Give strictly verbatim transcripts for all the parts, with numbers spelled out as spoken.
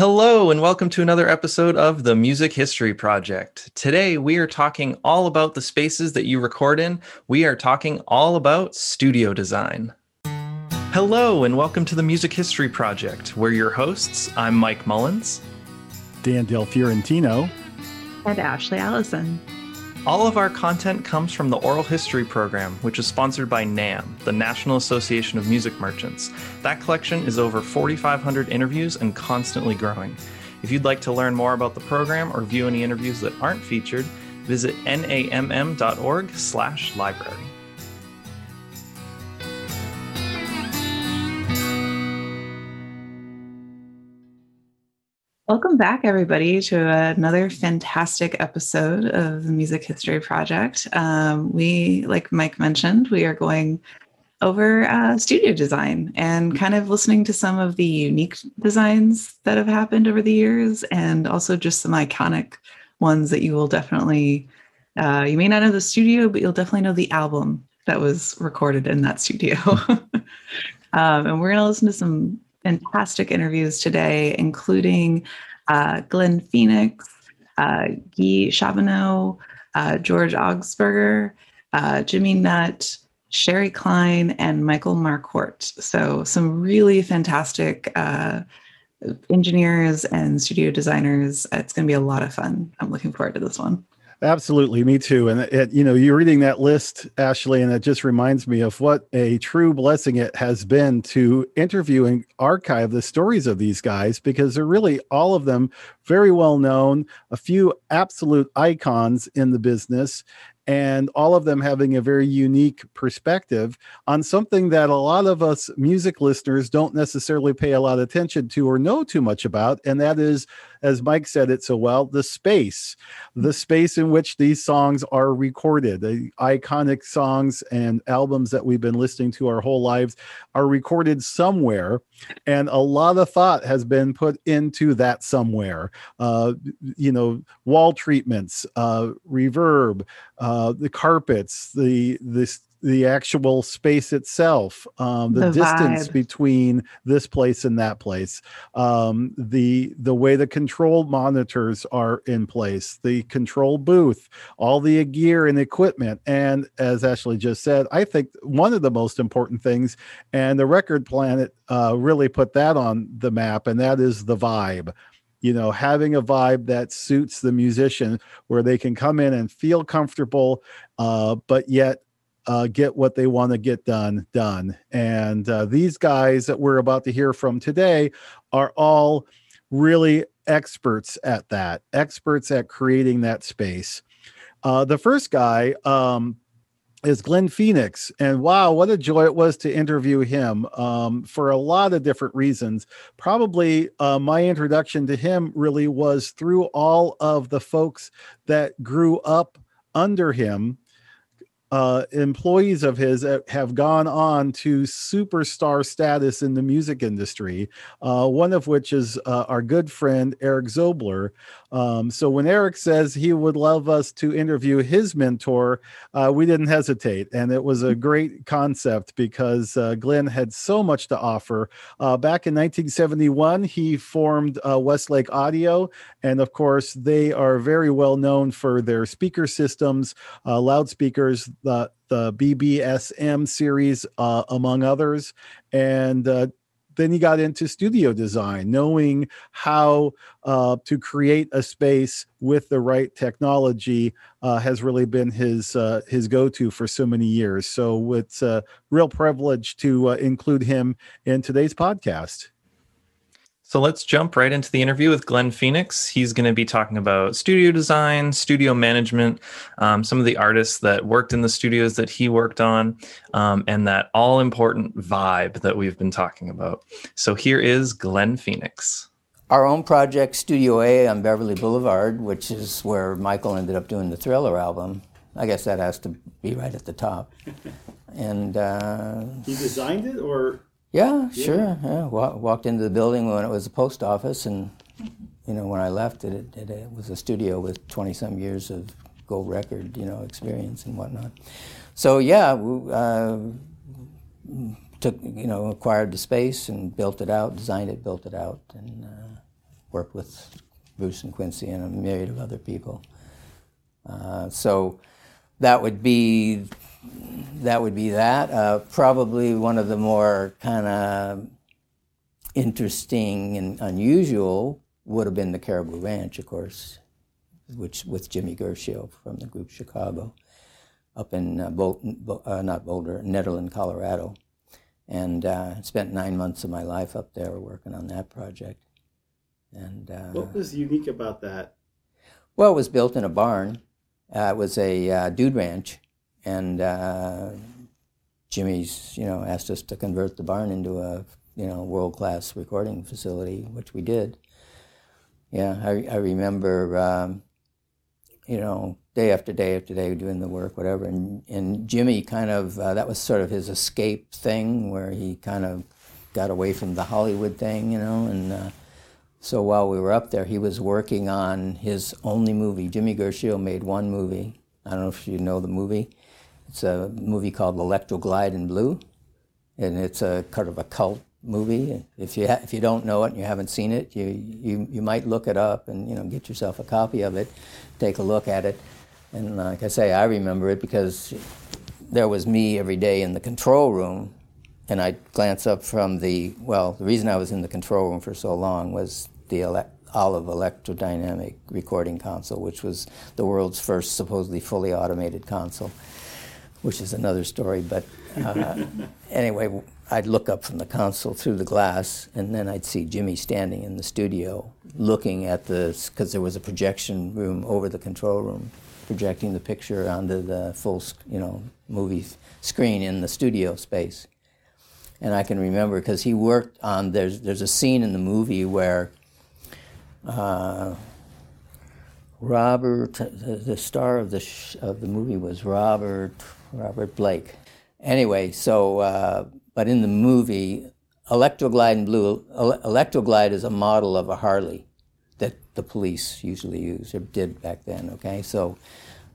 Hello and welcome to another episode of the Music History Project. Today we are talking all about the spaces that you record in. We are talking all about studio design. Hello and welcome to the Music History Project. We're your hosts. I'm Mike Mullins. Dan Del Fiorentino. And Ashley Allison. All of our content comes from the Oral History Program, which is sponsored by NAM, the National Association of Music Merchants. That collection is over four thousand five hundred interviews and constantly growing. If you'd like to learn more about the program or view any interviews that aren't featured, visit namm dot org slash library. Welcome back, everybody, to another fantastic episode of the Music History Project. Um, we, like Mike mentioned, we are going over uh, studio design and kind of listening to some of the unique designs that have happened over the years, and also just some iconic ones that you will definitely, uh, you may not know the studio, but you'll definitely know the album that was recorded in that studio. um, and we're going to listen to some fantastic interviews today, including uh, Glenn Phoenix, uh, Guy Charbonneau, uh, George Augsburger, uh, Jimmy Nutt, Sherry Klein, and Michael Marquardt. So some really fantastic uh, engineers and studio designers. It's going to be a lot of fun. I'm looking forward to this one. Absolutely. Me too. And, it, you know, you're reading that list, Ashley, and it just reminds me of what a true blessing it has been to interview and archive the stories of these guys, because they're really all of them very well known, a few absolute icons in the business, and all of them having a very unique perspective on something that a lot of us music listeners don't necessarily pay a lot of attention to or know too much about. And that is, as Mike said it so well, the space, the space in which these songs are recorded. The iconic songs and albums that we've been listening to our whole lives are recorded somewhere. And a lot of thought has been put into that somewhere. Uh, you know, wall treatments, uh, reverb, uh, Uh, the carpets, the this the actual space itself, um, the, the distance vibe between this place and that place, um, the the way the control monitors are in place, the control booth, all the gear and equipment. And as Ashley just said, I think one of the most important things, and the Record Plant uh, really put that on the map, and that is the vibe. You know, having a vibe that suits the musician, where they can come in and feel comfortable, uh, but yet uh, get what they want to get done, done. And uh, these guys that we're about to hear from today are all really experts at that, experts at creating that space. Uh, the first guy um, is Glenn Phoenix. And wow, what a joy it was to interview him um, for a lot of different reasons. Probably uh, my introduction to him really was through all of the folks that grew up under him. Uh, employees of his have gone on to superstar status in the music industry, uh, one of which is uh, our good friend, Eric Zobler. Um, so when Eric says he would love us to interview his mentor, uh, we didn't hesitate. And it was a great concept because uh, Glenn had so much to offer. Uh, back in nineteen seventy-one, he formed uh, Westlake Audio. And of course, they are very well known for their speaker systems, uh, loudspeakers, the the B B S M series, uh, among others. And uh, then he got into studio design, knowing how uh, to create a space with the right technology uh, has really been his uh, his go-to for so many years. So it's a real privilege to uh, include him in today's podcast. So let's jump right into the interview with Glenn Phoenix. He's going to be talking about studio design, studio management, um, some of the artists that worked in the studios that he worked on, um, and that all-important vibe that we've been talking about. So here is Glenn Phoenix. Our own project, Studio A on Beverly Boulevard, which is where Michael ended up doing the Thriller album. I guess that has to be right at the top. And uh, he designed it, or... Yeah, yeah, sure. Yeah. Wa- walked into the building when it was a post office, and you know, when I left it, it, it, it was a studio with twenty-some years of gold record, you know, experience and whatnot. So yeah, we, uh, took you know acquired the space and built it out, designed it, built it out, and uh, worked with Bruce and Quincy and a myriad of other people. Uh, so that would be that. Would be that. Uh, probably one of the more kind of interesting and unusual would have been the Caribou Ranch, of course, which with Jimmy Gershio from the group Chicago, up in uh, Bolton, Bo- uh, not Boulder, Nederland, Colorado, and uh, spent nine months of my life up there working on that project. And uh, what was unique about that? Well, it was built in a barn. Uh, it was a uh, dude ranch, and uh, Jimmy's, you know, asked us to convert the barn into a, you know, world-class recording facility, which we did. Yeah, I, I remember, um, you know, day after day after day doing the work, whatever, and and Jimmy kind of, uh, that was sort of his escape thing, where he kind of got away from the Hollywood thing, you know, and uh, so while we were up there, he was working on his only movie. Jimmy Gershio made one movie. I don't know if you know the movie. It's a movie called Electra Glide in Blue, and it's a kind of a cult movie. If you ha- if you don't know it and you haven't seen it, you, you you might look it up and, you know, get yourself a copy of it, take a look at it. And like I say, I remember it because there was me every day in the control room, and I'd glance up from the, well, the reason I was in the control room for so long was the ele- Olive Electrodynamic recording console, which was the world's first supposedly fully automated console, which is another story. But uh, anyway, I'd look up from the console through the glass, and then I'd see Jimmy standing in the studio looking at the, because there was a projection room over the control room, projecting the picture onto the full, you know, movie screen in the studio space. And I can remember because he worked on, there's there's a scene in the movie where uh, Robert, the, the star of the sh- of the movie was Robert Robert Blake. Anyway, so uh, but in the movie, Electroglide in Blue, ele- Electroglide is a model of a Harley that the police usually use or did back then. Okay, so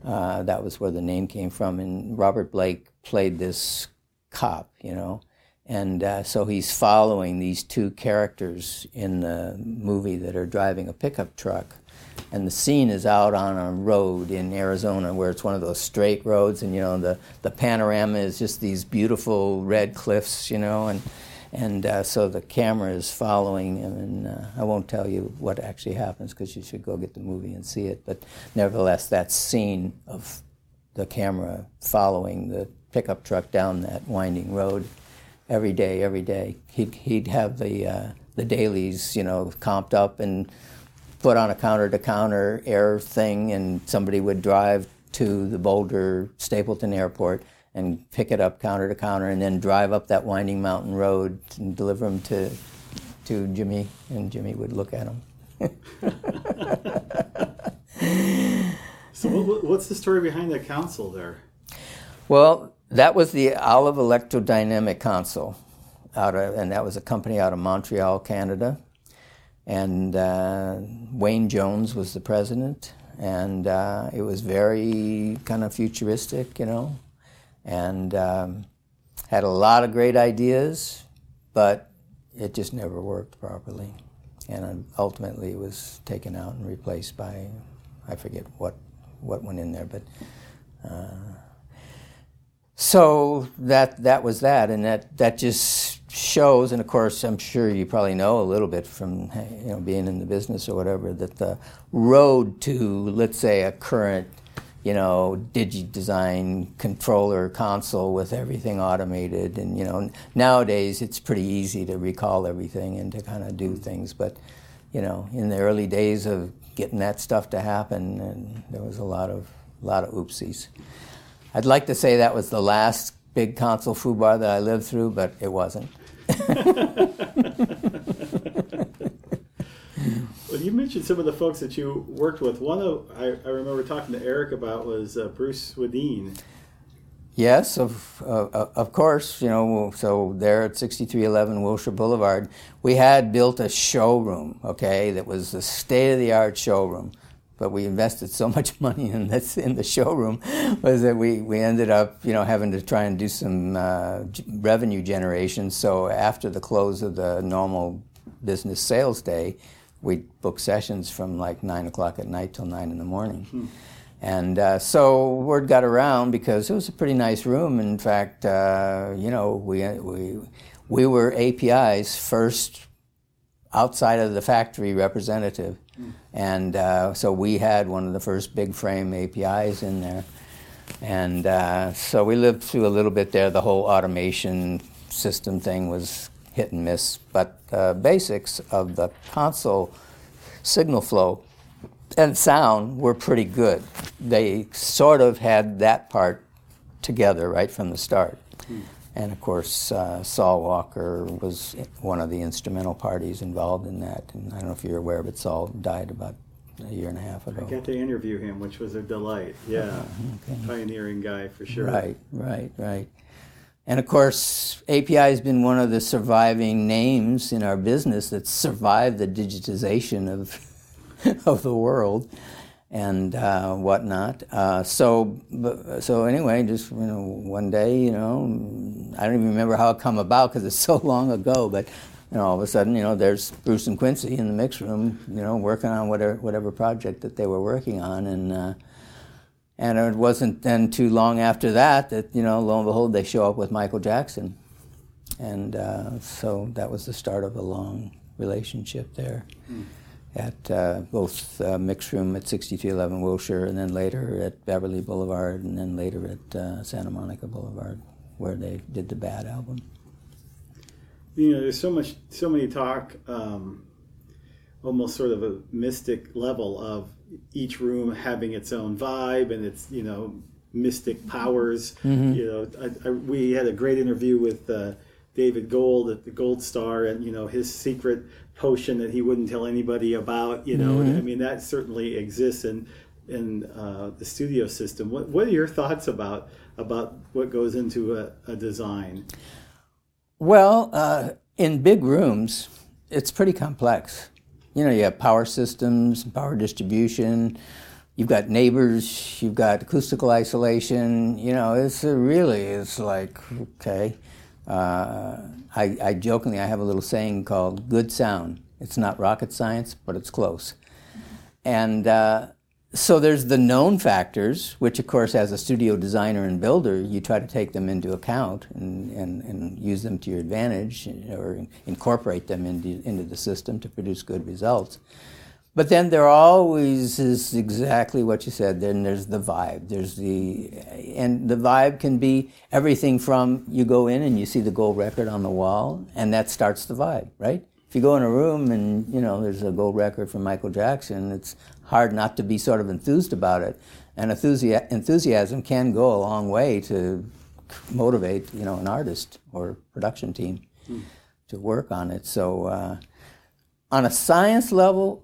uh, that was where the name came from. And Robert Blake played this cop, you know. And uh, so he's following these two characters in the movie that are driving a pickup truck. And the scene is out on a road in Arizona where it's one of those straight roads. And, you know, the, the panorama is just these beautiful red cliffs, you know. And and uh, so the camera is following him. And uh, I won't tell you what actually happens because you should go get the movie and see it. But nevertheless, that scene of the camera following the pickup truck down that winding road, Every day, every day, he'd he'd have the uh, the dailies, you know, comped up and put on a counter-to-counter air thing, and somebody would drive to the Boulder-Stapleton Airport and pick it up counter-to-counter, and then drive up that winding mountain road and deliver them to to Jimmy, and Jimmy would look at him. So, what, what's the story behind the council there? Well, that was the Olive Electrodynamic console, out of, and that was a company out of Montreal, Canada. And uh, Wayne Jones was the president, and uh, it was very kind of futuristic, you know, and um, had a lot of great ideas, but it just never worked properly. And ultimately it was taken out and replaced by, I forget what, what went in there, but... Uh, So that that was that, and that, that just shows, and of course I'm sure you probably know a little bit from, you know, being in the business or whatever, that the road to, let's say, a current, you know, digi-design controller console with everything automated, and, you know, nowadays it's pretty easy to recall everything and to kind of do things, but, you know, in the early days of getting that stuff to happen, and there was a lot of lot of oopsies. I'd like to say that was the last big console foobar that I lived through, but it wasn't. Well, you mentioned some of the folks that you worked with. One of I, I remember talking to Eric about was uh, Bruce Swedien. Yes, of uh, of course. You know, so there at sixty-three eleven Wilshire Boulevard, we had built a showroom. Okay, that was a state-of-the-art showroom. But we invested so much money in this, in the showroom, was that we, we ended up, you know, having to try and do some uh, g- revenue generation. So after the close of the normal business sales day, we'd book sessions from like nine o'clock at night till nine in the morning. Hmm. And uh, so word got around because it was a pretty nice room. In fact, uh, you know, we we we were A P I's first outside of the factory representative. Mm. And uh, so we had one of the first big frame A P I's in there. And uh, so we lived through a little bit there. The whole automation system thing was hit and miss. But uh, basics of the console signal flow and sound were pretty good. They sort of had that part together right from the start. Mm. And of course, uh, Saul Walker was one of the instrumental parties involved in that. And I don't know if you're aware, but Saul died about a year and a half ago. I got to interview him, which was a delight. Yeah, okay. Pioneering guy for sure. Right, right, right. And of course, A P I has been one of the surviving names in our business that survived the digitization of of the world and uh, whatnot. Uh, so, so anyway, just you know, one day, you know, I don't even remember how it come about because it's so long ago. But you know, all of a sudden, you know, there's Bruce and Quincy in the mix room, you know, working on whatever whatever project that they were working on, and uh, and it wasn't then too long after that that you know, lo and behold, they show up with Michael Jackson, and uh, so that was the start of a long relationship there. Mm. At uh, both uh, mixed room at sixty-three eleven Wilshire, and then later at Beverly Boulevard, and then later at uh, Santa Monica Boulevard, where they did the Bad album. You know, there's so much, so many talk, um, almost sort of a mystic level of each room having its own vibe and its, you know, mystic powers. Mm-hmm. You know, I, I, we had a great interview with uh, David Gold at the Gold Star, and you know, his secret potion that he wouldn't tell anybody about, you know. Mm-hmm. I mean, that certainly exists in in uh, the studio system. What what are your thoughts about about what goes into a, a design? Well, uh, in big rooms, it's pretty complex. You know, you have power systems, power distribution. You've got neighbors. You've got acoustical isolation. You know, it's a really it's like okay. Uh, I, I jokingly, I have a little saying called good sound. It's not rocket science, but it's close. And uh, so there's the known factors, which of course as a studio designer and builder, you try to take them into account and, and, and use them to your advantage or incorporate them into, into the system to produce good results. But then there always is exactly what you said. Then there's the vibe. There's the, and the vibe can be everything from you go in and you see the gold record on the wall, and that starts the vibe, right? If you go in a room and, you know, there's a gold record from Michael Jackson, it's hard not to be sort of enthused about it. And enthusi- enthusiasm can go a long way to motivate, you know, an artist or production team mm. to work on it. So uh, on a science level,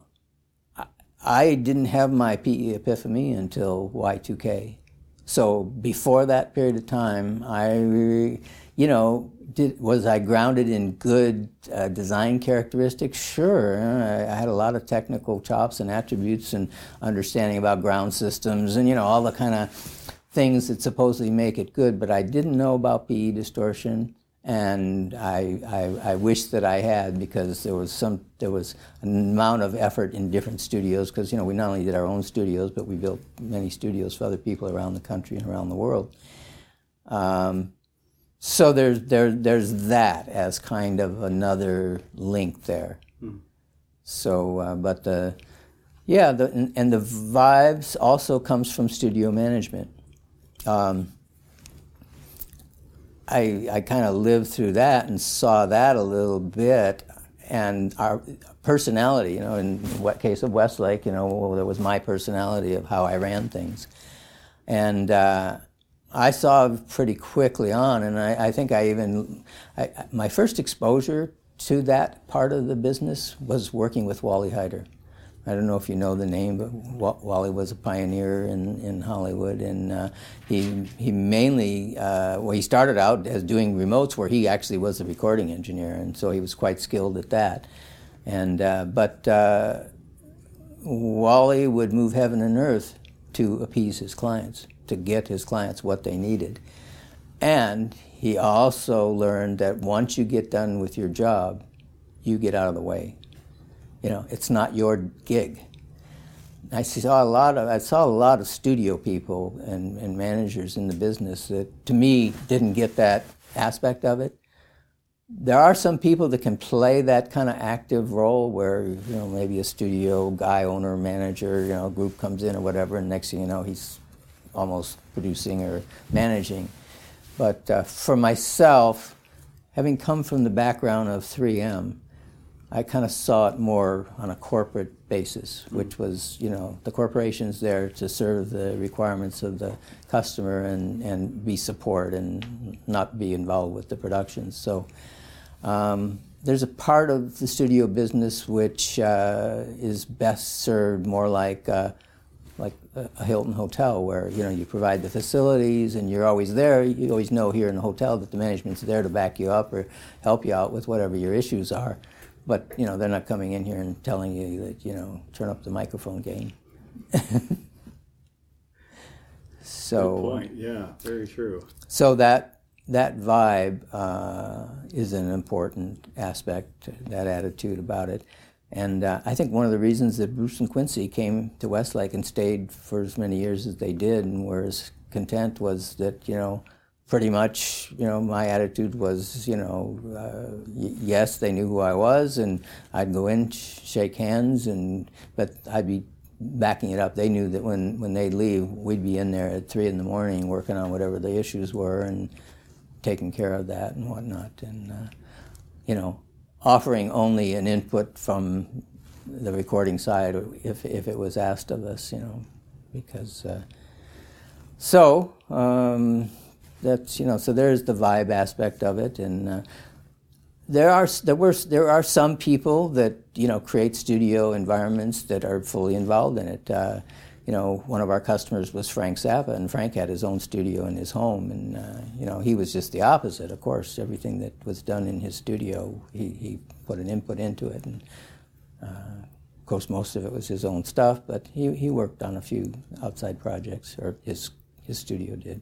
I didn't have my P E epiphany until Y two K. So before that period of time, I, you know, did, was I grounded in good uh, design characteristics? Sure. I, I had a lot of technical chops and attributes and understanding about ground systems and, you know, all the kind of things that supposedly make it good. But I didn't know about P E distortion. And I, I I wish that I had, because there was some there was an amount of effort in different studios, because you know we not only did our own studios, but we built many studios for other people around the country and around the world. Um, so there's there there's that as kind of another link there. Hmm. So uh, but the yeah the and, and the vibes also comes from studio management. Um, I, I kind of lived through that and saw that a little bit, and our personality, you know, in what case of Westlake, you know, well, there was my personality of how I ran things. And uh, I saw pretty quickly on, and I, I think I even, I, my first exposure to that part of the business was working with Wally Hyder. I don't know if you know the name, but Wally was a pioneer in, in Hollywood, and uh, he he mainly, uh, well, he started out as doing remotes where he actually was a recording engineer, and so he was quite skilled at that. And uh, But uh, Wally would move heaven and earth to appease his clients, to get his clients what they needed. And he also learned that once you get done with your job, you get out of the way. You know, it's not your gig. I saw a lot of I saw a lot of studio people and, and managers in the business that, to me, didn't get that aspect of it. There are some people that can play that kind of active role where, you know, maybe a studio guy, owner, manager, you know, group comes in or whatever, and next thing you know, he's almost producing or managing. But uh, for myself, having come from the background of three M, I kind of saw it more on a corporate basis, which was, you know, the corporation's there to serve the requirements of the customer and, and be support and not be involved with the production. So um, there's a part of the studio business which uh, is best served more like uh, like a Hilton hotel where, you know, you provide the facilities and you're always there. You always know here in the hotel that the management's there to back you up or help you out with whatever your issues are. But, you know, they're not coming in here and telling you that, you know, turn up the microphone gain. So, good point. Yeah, very true. So that that vibe uh, is an important aspect, that attitude about it. And uh, I think one of the reasons that Bruce and Quincy came to Westlake and stayed for as many years as they did and were as content was that, you know, pretty much, you know, my attitude was, you know, uh, y- yes, they knew who I was, and I'd go in, sh- shake hands, and but I'd be backing it up. They knew that when, when they'd leave, we'd be in there at three in the morning working on whatever the issues were and taking care of that and whatnot, and, uh, you know, offering only an input from the recording side if if it was asked of us, you know, because, uh, so, um, that's, you know, so there's the vibe aspect of it, and uh, there are there were there are some people that, you know, create studio environments that are fully involved in it. Uh, you know, one of our customers was Frank Zappa, and Frank had his own studio in his home, and uh, you know, he was just the opposite. Of course, everything that was done in his studio, he, he put an input into it, and uh, of course, most of it was his own stuff. But he he worked on a few outside projects, or his his studio did.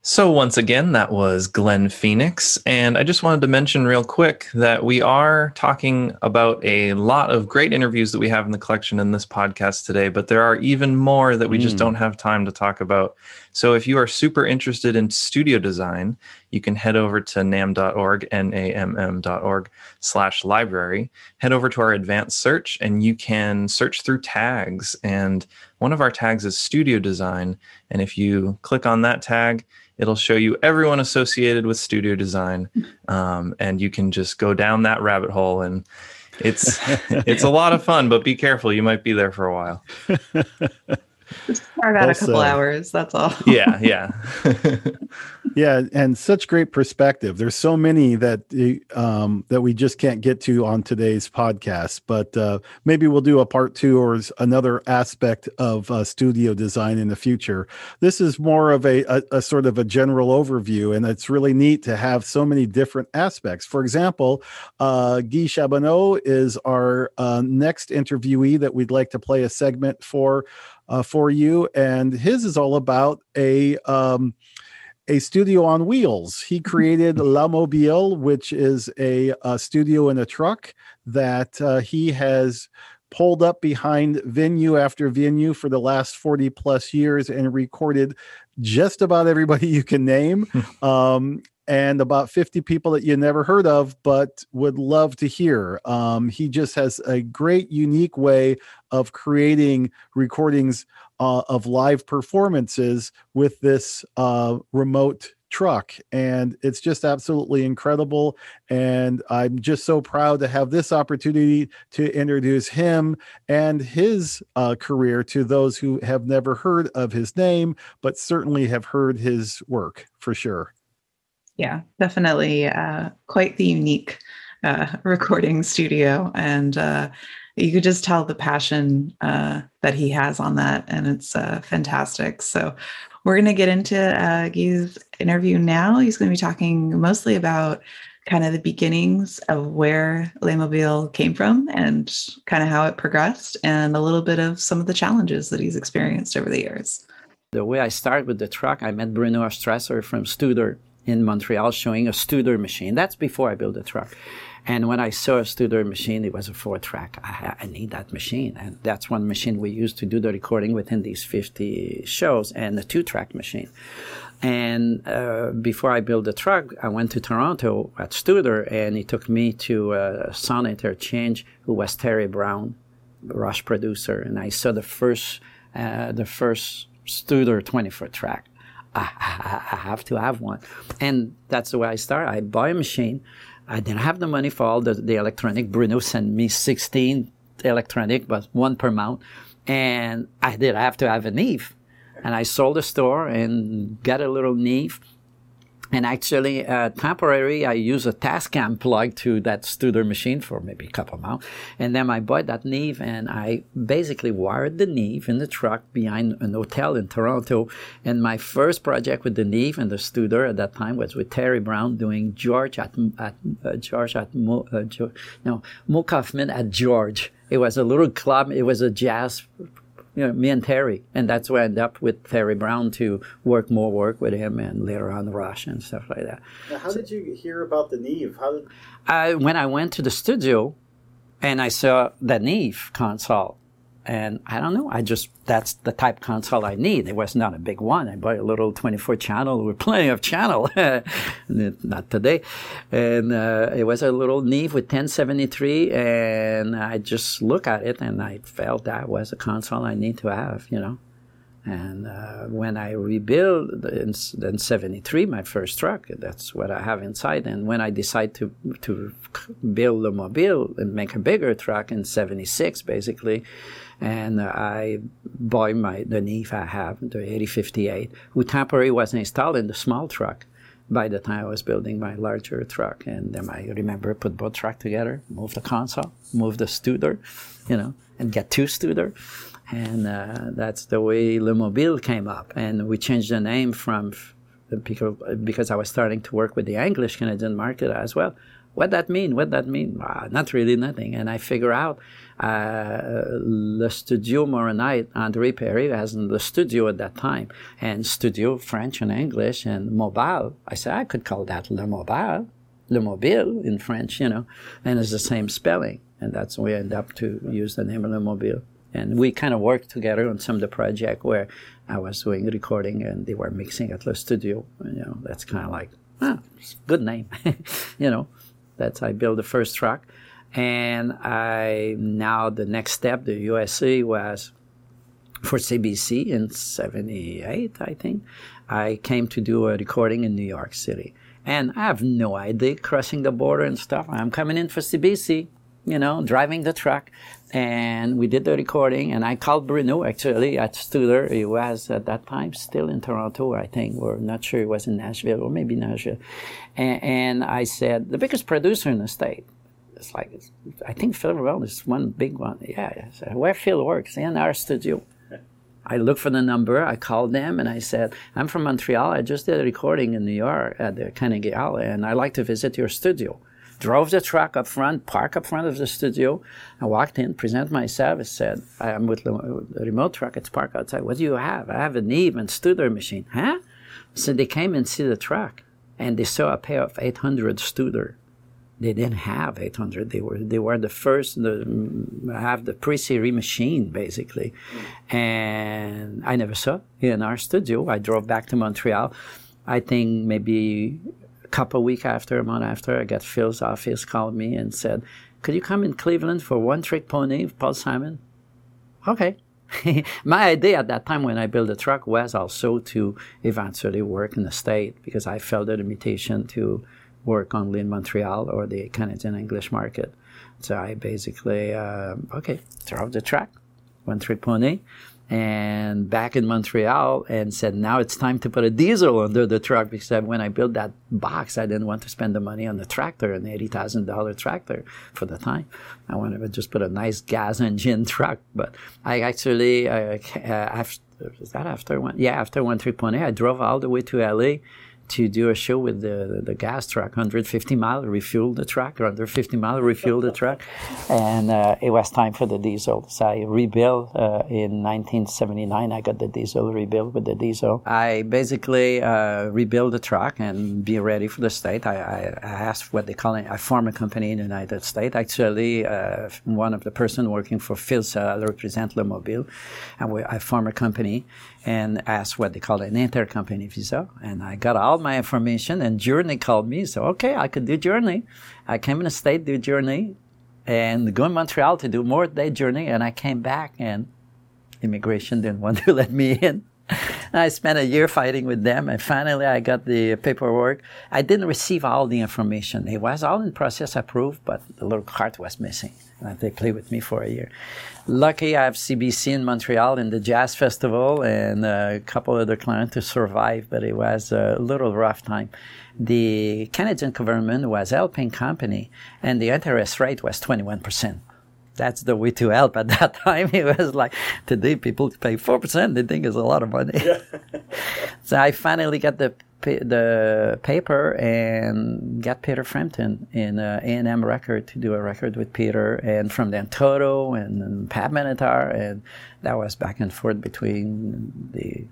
So once again, that was Glenn Phoenix, and I just wanted to mention real quick that we are talking about a lot of great interviews that we have in the collection in this podcast today, but there are even more that we mm. just don't have time to talk about. So if you are super interested in studio design, you can head over to namm dot org, N A M M dot org slash library, head over to our advanced search, and you can search through tags. And one of our tags is studio design. And if you click on that tag, it'll show you everyone associated with studio design. Um, and you can just go down that rabbit hole, and it's it's a lot of fun, but be careful. You might be there for a while. Just carve out a couple uh, hours, that's all. Yeah, yeah. Yeah, and such great perspective. There's so many that um, that we just can't get to on today's podcast, but uh, maybe we'll do a part two or another aspect of uh, studio design in the future. This is more of a, a, a sort of a general overview, and it's really neat to have so many different aspects. For example, uh, Guy Charbonneau is our uh, next interviewee that we'd like to play a segment for. Uh, for you, and his is all about a um, a studio on wheels. He created Le Mobile, which is a, a studio in a truck that uh, he has pulled up behind venue after venue for the last forty plus years and recorded just about everybody you can name. um, and about fifty people that you never heard of, but would love to hear. Um, he just has a great, unique way of creating recordings uh, of live performances with this uh, remote truck. And it's just absolutely incredible. And I'm just so proud to have this opportunity to introduce him and his uh, career to those who have never heard of his name, but certainly have heard his work for sure. Yeah, definitely uh, quite the unique uh, recording studio. And uh, you could just tell the passion uh, that he has on that. And it's uh, fantastic. So we're going to get into uh, Guy's interview now. He's going to be talking mostly about kind of the beginnings of where Le Mobile came from and kind of how it progressed and a little bit of some of the challenges that he's experienced over the years. The way I started with the truck, I met Bruno Strasser from Studer. in Montreal showing a Studer machine. That's before I built a truck. And when I saw a Studer machine, it was a four-track. I, I need that machine. And that's one machine we used to do the recording within these fifty shows, and a two-track machine. And uh, before I built the truck, I went to Toronto at Studer, and he took me to a sound interchange who was Terry Brown, Rush producer, and I saw the first uh, the first Studer twenty-foot track. I, I, I have to have one. And that's the way I started. I bought a machine. I didn't have the money for all the, the electronic. Bruno sent me sixteen electronic, but one per mount. And I did have to have a Neve. And I sold the store and got a little Neve. And actually, uh, temporary, I used a Tascam plug to that Studer machine for maybe a couple months. And then I bought that Neve, and I basically wired the Neve in the truck behind an hotel in Toronto. And my first project with the Neve and the Studer at that time was with Terry Brown doing George at, at uh, George at, Mo, uh, George, no, Mo Kaufman at George. It was a little club. It was a jazz, you know, me and Terry, and that's where I ended up with Terry Brown to work more work with him, and later on Rush and stuff like that. Now, how so, did you hear about the Neve? How did I, when I went to the studio, and I saw the Neve console, and I don't know, I just that's the type console I need. It was not a big one. I bought a little twenty-four channel with plenty of channel, not today, and uh, it was a little Neve with ten seventy-three, and I just look at it and I felt that was a console I need to have, you know. And uh, when I rebuild in, in seventy-three, my first truck, that's what I have inside. And when I decide to to build Le Mobile and make a bigger truck in seventy-six, basically, and I buy my the Neve I have, the eighty fifty-eight, who temporarily was installed in the small truck by the time I was building my larger truck. And then I remember put both truck together, move the console, move the Studer, you know, and get two Studer. And uh, that's the way Le Mobile came up. And we changed the name from, because I was starting to work with the English Canadian market as well. What that mean? What that mean? Ah, not really nothing. And I figure out uh, Le Studio Moronite, André Perry has Le Studio at that time. And Studio, French and English, and Mobile. I said, I could call that Le Mobile, Le Mobile in French, you know. And it's the same spelling. And that's where I end up to use the name of Le Mobile. And we kind of worked together on some of the project where I was doing recording and they were mixing at Le Studio. You know, that's kind of like, ah, it's a good name. You know, that's I built the first truck. And I now the next step, the U S A was for C B C in seventy-eight, I think. I came to do a recording in New York City. And I have no idea, crossing the border and stuff. I'm coming in for C B C, you know, driving the truck. And we did the recording, and I called Bruno, actually, at Studer. He was, at that time, still in Toronto, I think. We're not sure he was in Nashville, or maybe Nashville. And, and I said, the biggest producer in the state. It's like, it's, I think Phil Ramone is one big one. Yeah, I said, where Phil works, in our studio. I looked for the number, I called them, and I said, I'm from Montreal. I just did a recording in New York at the Carnegie Hall, and I'd like to visit your studio. Drove the truck up front, parked up front of the studio. I walked in, presented myself, and said, I'm with the remote truck, it's parked outside. What do you have? I have a Neve and Studer machine. Huh? So they came and see the truck, and they saw a pair of eight hundred Studer. They didn't have eight hundred. They were they were the first to have the pre-series machine, basically. And I never saw it in our studio. I drove back to Montreal. I think maybe couple week after, a month after, I got Phil's office, called me and said, could you come in Cleveland for One Trick Pony, Paul Simon? Okay. My idea at that time when I built the truck was also to eventually work in the state, because I felt the limitation to work only in Montreal or the Canadian English market. So I basically, uh, okay, drove the truck, One Trick Pony, and back in Montreal, and said, now it's time to put a diesel under the truck, because when I built that box, I didn't want to spend the money on the tractor, an eighty thousand dollars tractor for the time. I wanted to just put a nice gas engine truck. But I actually, uh, uh, after, was that after one? Yeah, after one three point eight, I drove all the way to L A to do a show with the, the gas truck, one hundred fifty mile, refuel the truck, one hundred fifty mile, refuel the truck. And uh, it was time for the diesel. So I rebuilt uh, in nineteen seventy-nine. I got the diesel rebuilt with the diesel. I basically uh, rebuilt the truck and be ready for the state. I, I, I asked what they call it. I formed a company in the United States. Actually, uh, one of the person working for Philsa represent Le Mobile. And we, I formed a company and asked what they call an intercompany visa. And I got all my information, and Journey called me. So, okay, I could do Journey. I came in the state, do Journey, and go to Montreal to do more day Journey. And I came back, and immigration didn't want to let me in. I spent a year fighting with them, and finally I got the paperwork. I didn't receive all the information. It was all in process approved, but the little cart was missing. And they played with me for a year. Lucky I have C B C in Montreal in the Jazz Festival and a couple other clients to survive, but it was a little rough time. The Canadian government was helping company, and the interest rate was twenty-one percent. That's the way to help at that time. It was like, today people pay four percent, they think it's a lot of money. So I finally got the the paper and got Peter Frampton in uh, A and M Record to do a record with Peter, and from then Toto and, and Pat Benatar, and that was back and forth between the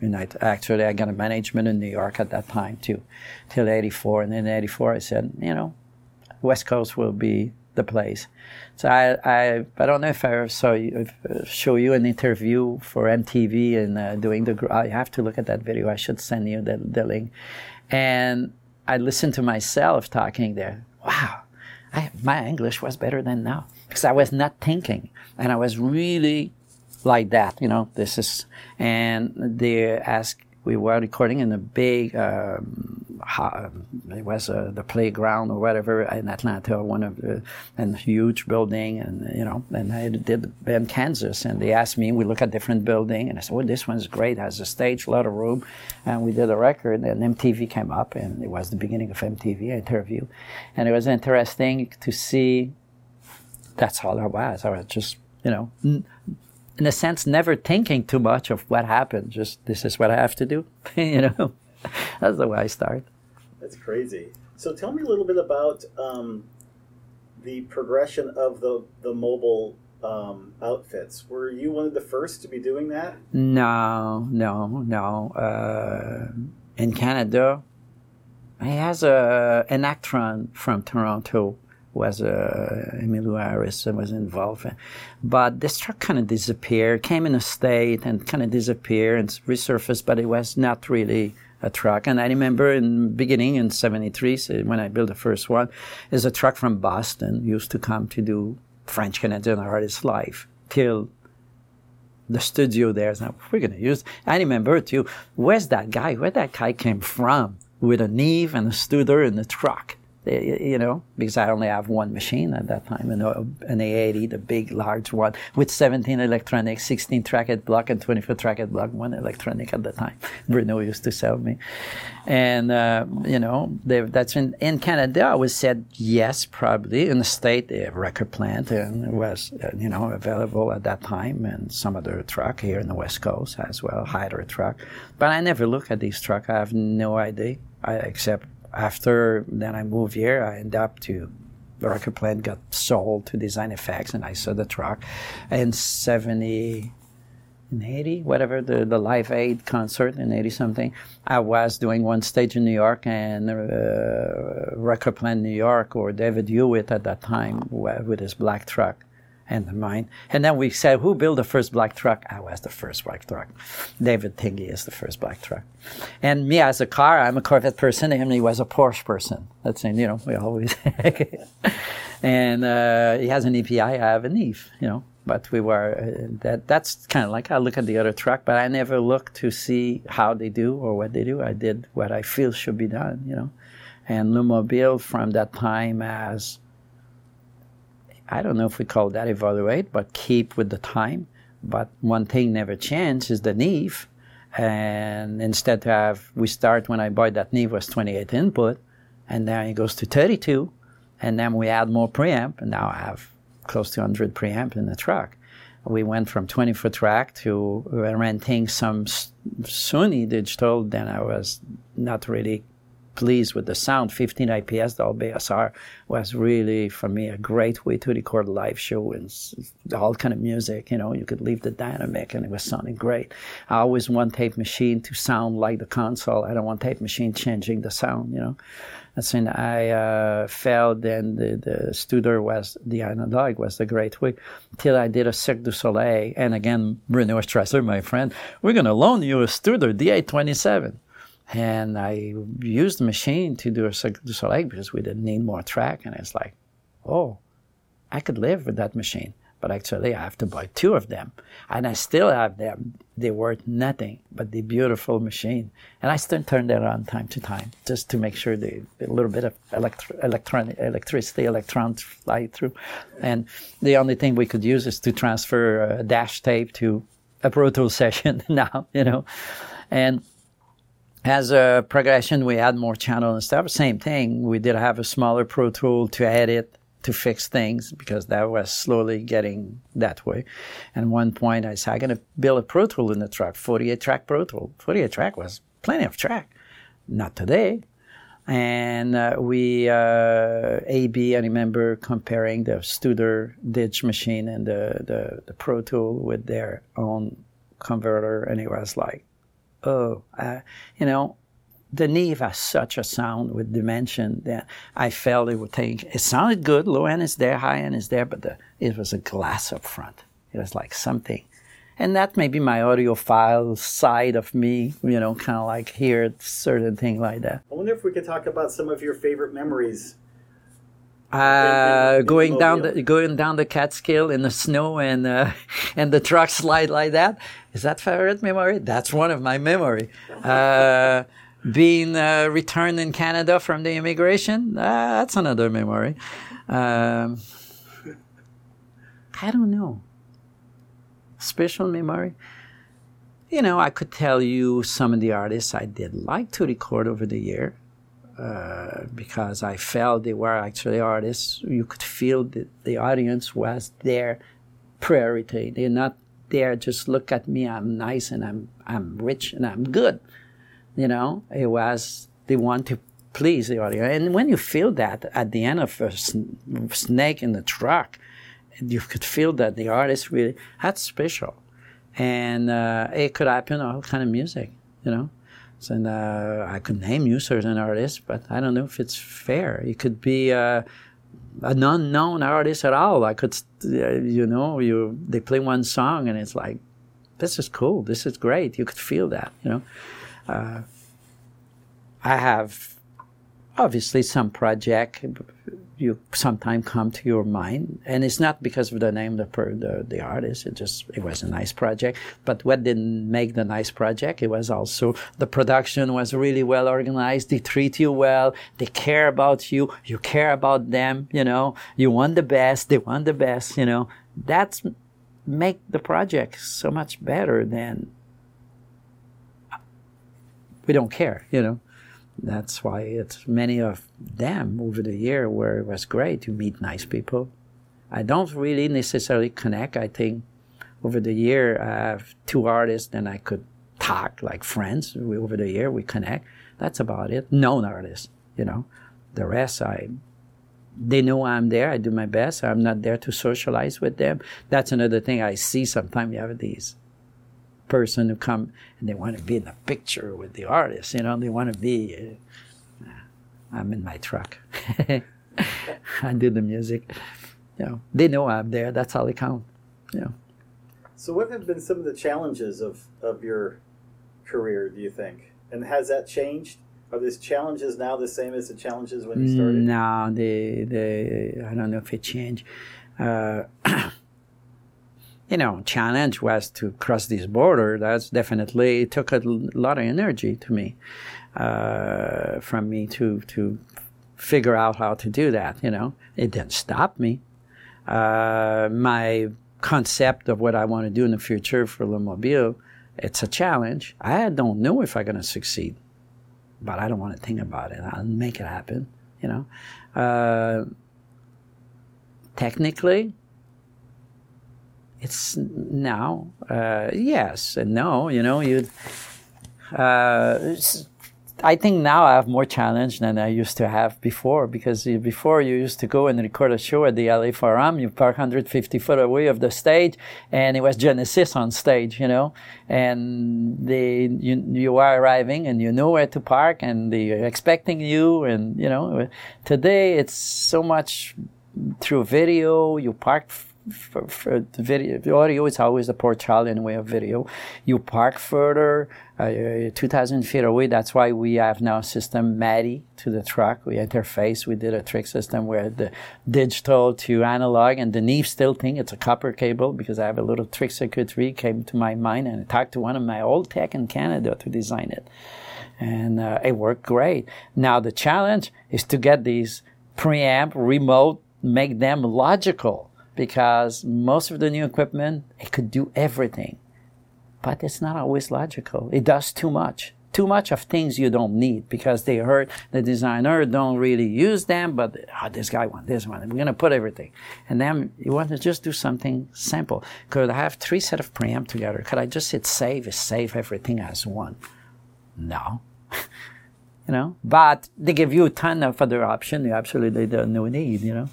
United. Actually, I got a management in New York at that time too, till eighty-four, and in eighty-four I said, you know, West Coast will be the place. So I, I, I don't know if I saw you, if, uh, show you an interview for M T V and uh, doing the. I have to look at that video. I should send you the, the link. And I listened to myself talking there. Wow, I, my English was better than now because I was not thinking, and I was really like that. You know, this is. And they asked. We were recording in a big, um, it was uh, the playground or whatever in Atlanta, one of the, and huge building, and you know, and I did in Kansas, and they asked me, we look at different building, and I said, oh, this one's great, has a stage, a lot of room, and we did a record, and M T V came up, and it was the beginning of M T V interview, and it was interesting to see. That's all I was. I was just, you know. N- in a sense, never thinking too much of what happened. Just, this is what I have to do, you know? That's the way I start. That's crazy. So tell me a little bit about um, the progression of the, the mobile um, outfits. Were you one of the first to be doing that? No, no, no. Uh, in Canada, I has a, an Actron from Toronto. Was uh, Emilio Harris was involved, but this truck kind of disappeared, came in a state and kind of disappeared and resurfaced, but it was not really a truck. And I remember in the beginning in seventy-three, so when I built the first one, is a truck from Boston used to come to do French Canadian artist live till the studio there is now we're gonna use. I remember too, where's that guy? Where that guy came from with a Neve and a Studer and a truck. You know, because I only have one machine at that time, an, an A eighty, the big, large one, with seventeen electronics, sixteen tracked block, and twenty-four tracked block, one electronic at the time. Bruno used to sell me. And, uh, you know, that's in, in Canada, I was said yes, probably. In the state, they have Record Plant, and it was, uh, you know, available at that time, and some other truck here in the West Coast as well, Hyder truck. But I never look at these trucks. I have no idea, I, except... After then I moved here, I ended up to the Record Plant, got sold to Design Effects, and I saw the truck. In seventy, in eighty, whatever, the, the Live Aid concert in eighty-something, I was doing one stage in New York, and uh, Record Plant New York, or David Hewitt at that time, with his black truck. And mine. And then we said, who built the first black truck? I was the first black truck. David Tingey is the first black truck. And me as a car, I'm a Corvette person, and he was a Porsche person. That's, you know, we always... And uh, he has an A P I, I have an Neve, you know. But we were... Uh, that That's kind of like, I look at the other truck, but I never look to see how they do or what they do. I did what I feel should be done, you know. And Le Mobile from that time as... I don't know if we call that evaluate, but keep with the time. But one thing never changes is the Neve. And instead to have, we start when I bought that Neve was twenty-eight input, and then it goes to thirty-two, and then we add more preamp, and now I have close to one hundred preamp in the truck. We went from twenty-four track to renting some Sony digital, then I was not really pleased with the sound. fifteen I P S Dolby S R was really, for me, a great way to record a live show and all kind of music. You know, you could leave the dynamic and it was sounding great. I always want tape machine to sound like the console. I don't want tape machine changing the sound, you know. That's when I uh, felt then the, the Studer was, the analog was the great way, till I did a Cirque du Soleil. And again, Bruno Strasser, my friend, we're going to loan you a Studer D eight twenty-seven. And I used the machine to do a Cirque du Soleil because we didn't need more track. And it's like, oh, I could live with that machine. But actually, I have to buy two of them. And I still have them. They're worth nothing, but they're beautiful machine. And I still turn that on time to time just to make sure they, a little bit of electro, electron, electricity, electrons fly through. And the only thing we could use is to transfer a dash tape to a Pro Tools session now, you know. And as a progression, we add more channel and stuff. Same thing. We did have a smaller Pro Tool to edit, to fix things, because that was slowly getting that way. And one point I said, I'm going to build a Pro Tool in the truck, forty-eight track Pro Tool. forty-eight track was plenty of track. Not today. And uh, we, uh, A B, I remember comparing the Studer Ditch machine and the, the, the Pro Tool with their own converter. And it was like, oh, uh, you know, the Neve has such a sound with dimension that I felt it would take. It sounded good. Low end is there, high end is there, but the, it was a glass up front. It was like something. And that may be my audiophile side of me, you know, kind of like hear certain thing like that. I wonder if we could talk about some of your favorite memories. Uh, in, in, going in down the going down the Catskill in the snow and uh, and the truck slide like that. Is that favorite memory? That's one of my memory. Uh, being uh, returned in Canada from the immigration, uh, that's another memory. Um, I don't know. Special memory. You know, I could tell you some of the artists I did like to record over the year. Uh, because I felt they were actually artists. You could feel that the audience was their priority. They're not there, just look at me, I'm nice and I'm I'm rich and I'm good. You know, it was, they want to please the audience. And when you feel that at the end of a sn- snake in the truck, you could feel that the artist really, that's special. And uh, it could happen all kind of music, you know. And uh, I could name you certain artists, but I don't know if it's fair. It could be uh, an unknown artist at all. I could, uh, you know, you they play one song and it's like, this is cool, this is great. You could feel that, you know. Uh, I have obviously some project. You sometimes come to your mind, and it's not because of the name of the, the the artist. It just it was a nice project. But what didn't make the nice project? It was also the production was really well organized. They treat you well. They care about you. You care about them. You know, you want the best. They want the best. You know, that's make the project so much better than we don't care. You know. That's why it's many of them over the year where it was great to meet nice people. I don't really necessarily connect. I think over the year I have two artists and I could talk like friends. We, over the year we connect. That's about it. Known artists, you know. The rest, I they know I'm there. I do my best. I'm not there to socialize with them. That's another thing I see sometimes. You have these person who come and they want to be in a picture with the artist, you know, they want to be, uh, I'm in my truck. I do the music. You know, they know I'm there. That's how they count, you know. So what have been some of the challenges of, of your career, do you think? And has that changed? Are these challenges now the same as the challenges when you started? No, they, they, I don't know if it changed. Uh, You know, challenge was to cross this border. That's definitely took a lot of energy to me, uh, from me to to figure out how to do that. You know, it didn't stop me. Uh, my concept of what I want to do in the future for Le Mobile, it's a challenge. I don't know if I'm going to succeed, but I don't want to think about it. I'll make it happen. You know, uh, technically. It's now, uh, yes and no, you know, you, uh, I think now I have more challenge than I used to have before, because before you used to go and record a show at the L A Forum, you park one hundred fifty foot away of the stage, and it was Genesis on stage, you know, and they, you, you are arriving and you know where to park and they're expecting you, and, you know, today it's so much through video, you park for, for video, audio is always the poor child in the way of video. You park further, uh, two thousand feet away. That's why we have now a system, MADI, to the truck. We interface. We did a trick system where the digital to analog, and the Neve still thing, it's a copper cable, because I have a little trick circuitry came to my mind, and I talked to one of my old tech in Canada to design it. And uh, it worked great. Now the challenge is to get these preamp, remote, make them logical. Because most of the new equipment, it could do everything. But it's not always logical. It does too much. Too much of things you don't need, because they hurt the designer, don't really use them, but oh, this guy wants this one. We're going to put everything. And then you want to just do something simple. Could I have three set of preamp together? Could I just hit save, save everything as one? No. You know? But they give you a ton of other options. You absolutely don't no need, you know?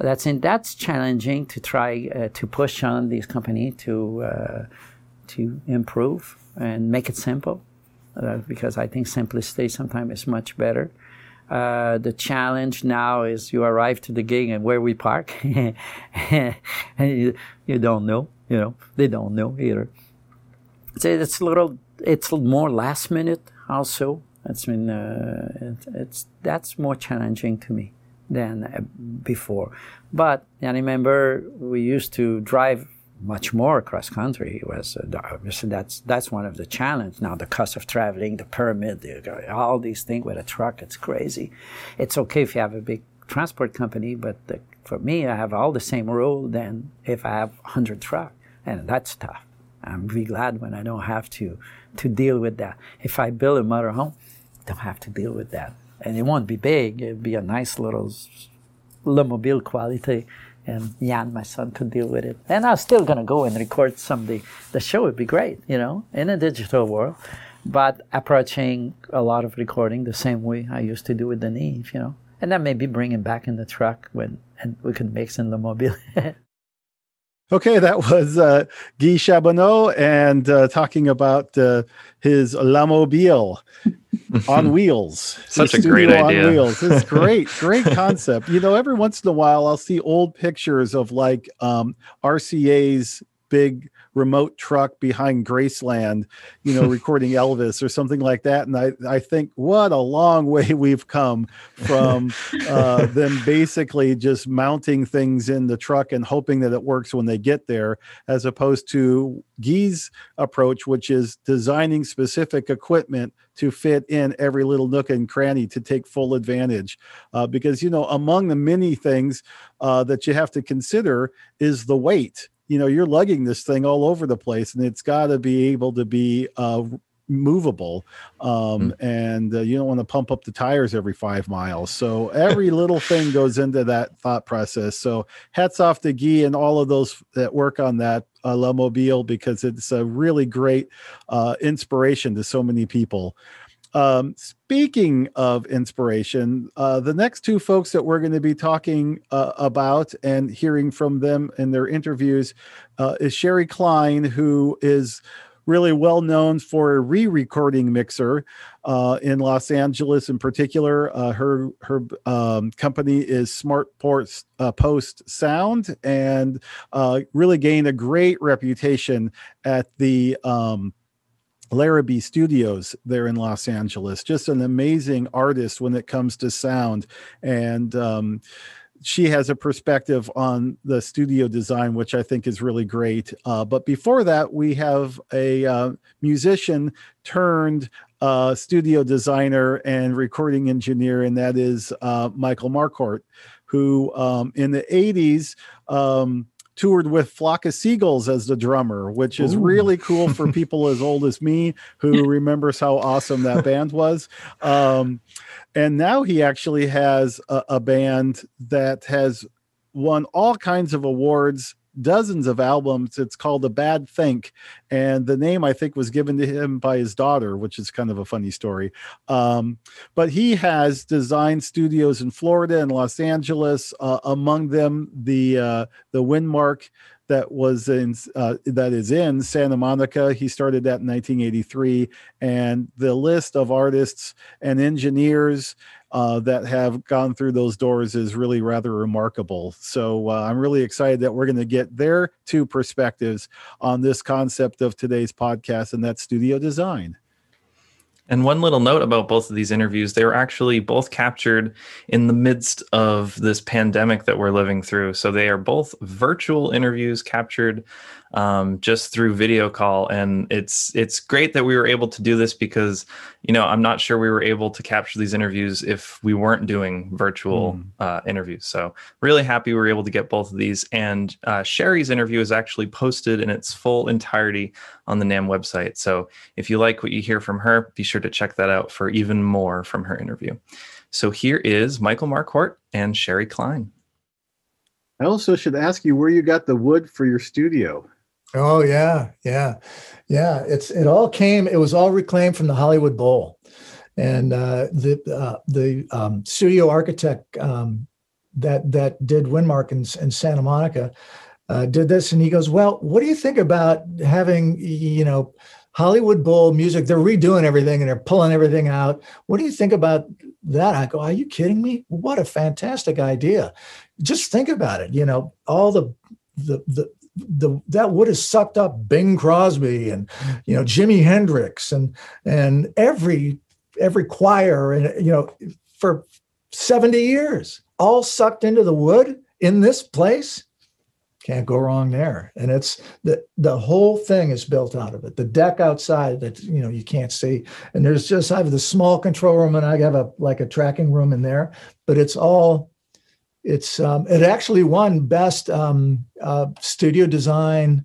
That's in, that's challenging to try uh, to push on these companies to uh, to improve and make it simple, uh, because I think simplicity sometimes is much better. Uh, the challenge now is you arrive to the gig and where we park, and you, you don't know, you know, they don't know either. So it's a little, it's more last minute also. It's been, uh, it, it's that's more challenging to me than before. But I remember we used to drive much more cross country. It was uh, that's that's one of the challenges now. The cost of traveling, the permit, the, all these things with a truck, it's crazy. It's okay if you have a big transport company, but the, for me, I have all the same rule than if I have one hundred trucks, and that's tough. I'm really glad when I don't have to to deal with that. If I build a motorhome, I don't have to deal with that. And it won't be big. It'll be a nice little Le Mobile quality. And Jan, my son, could deal with it. And I'm still going to go and record someday. The show would be great, you know, in a digital world. But approaching a lot of recording the same way I used to do with the Neve, you know. And then maybe bring him back in the truck when and we could mix in Le Mobile. Okay, that was uh, Guy Charbonneau and uh, talking about uh, his Le Mobile on wheels. Such a great idea. On wheels. It's great, great concept. You know, every once in a while, I'll see old pictures of like um, R C A's big remote truck behind Graceland, you know, recording Elvis or something like that. And I, I think, what a long way we've come from uh, them basically just mounting things in the truck and hoping that it works when they get there, as opposed to Guy's approach, which is designing specific equipment to fit in every little nook and cranny to take full advantage. Uh, because, you know, among the many things uh, that you have to consider is the weight. You know, you're lugging this thing all over the place, and it's got to be able to be uh, movable. Um, mm. And uh, you don't want to pump up the tires every five miles. So every little thing goes into that thought process. So hats off to Guy and all of those that work on that uh, Le Mobile, because it's a really great uh, inspiration to so many people. Um, speaking of inspiration, uh, the next two folks that we're going to be talking uh, about and hearing from them in their interviews uh, is Sherry Klein, who is really well known for a re-recording mixer uh, in Los Angeles in particular. Uh, her her um, company is Smart Post, uh, Post Sound, and uh, really gained a great reputation at the um Larrabee Studios there in Los Angeles. Just an amazing artist when it comes to sound. And um, she has a perspective on the studio design, which I think is really great. Uh, but before that, we have a uh, musician turned uh, studio designer and recording engineer, and that is uh, Michael Marquardt, who um, in the eighties, um, toured with Flock of Seagulls as the drummer, which is Ooh. really cool for people as old as me who remembers how awesome that band was. Um, and now he actually has a, a band that has won all kinds of awards dozens of albums. It's called A Bad Think, and the name I think was given to him by his daughter, which is kind of a funny story. Um, but he has design studios in Florida and Los Angeles, uh, among them the uh, the Windmark that was in uh, that is in Santa Monica. He started that in nineteen eighty-three, and the list of artists and engineers Uh, that have gone through those doors is really rather remarkable. So uh, I'm really excited that we're going to get their two perspectives on this concept of today's podcast, and that's studio design. And one little note about both of these interviews, they were actually both captured in the midst of this pandemic that we're living through. So they are both virtual interviews captured um, just through video call. And it's it's great that we were able to do this because, you know, I'm not sure we were able to capture these interviews if we weren't doing virtual mm. uh, interviews. So really happy we were able to get both of these. And uh, Sherry's interview is actually posted in its full entirety on the NAMM website. So if you like what you hear from her, be sure to check that out for even more from her interview. So here is Michael Marquardt and Sherry Klein. I also should ask you where you got the wood for your studio. Oh yeah, yeah, yeah. It's it all came. It was all reclaimed from the Hollywood Bowl, and uh, the uh, the um, studio architect um, that that did Windmark in, in Santa Monica uh, did this, and he goes, "Well, what do you think about having you know?" Hollywood Bowl music, they're redoing everything and they're pulling everything out. What do you think about that? I go, are you kidding me? What a fantastic idea. Just think about it. You know, all the, the, the, the that would have sucked up Bing Crosby and, you know, Jimi Hendrix and, and every, every choir, and, you know, for seventy years, all sucked into the wood in this place. Can't go wrong there. And it's the, the whole thing is built out of it. The deck outside that, you know, you can't see. And there's just, I have the small control room and I have a, like a tracking room in there, but it's all, it's, um, it actually won best um, uh, studio design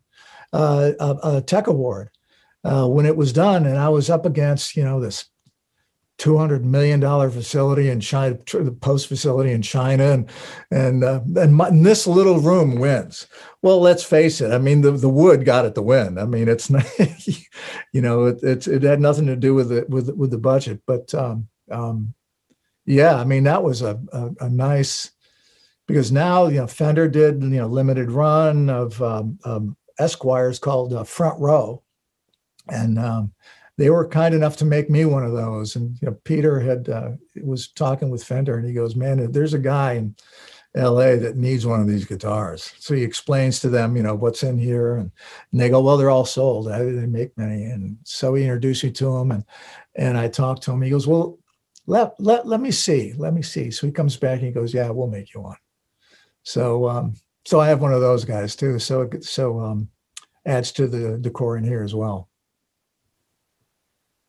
uh, uh, uh, tech award uh, when it was done. And I was up against, you know, this two hundred million dollars facility in China, the post facility in China, and and uh, and, my, and this little room wins. Well, let's face it. I mean, the, the wood got it the win. I mean, it's not, you know, it, it it had nothing to do with it with with the budget. But um, um, yeah, I mean, that was a, a a nice because now you know Fender did you know limited run of um, um, Esquires called uh, Front Row, and. Um, They were kind enough to make me one of those. And you know, Peter had uh, was talking with Fender, and he goes, "Man, there's a guy in L A that needs one of these guitars." So he explains to them, you know, what's in here, and, and they go, "Well, they're all sold. They make many." And so he introduced me to him, and and I talked to him. He goes, "Well, let let let me see, let me see." So he comes back and he goes, "Yeah, we'll make you one." So um, so I have one of those guys too. So so um, adds to the decor in here as well.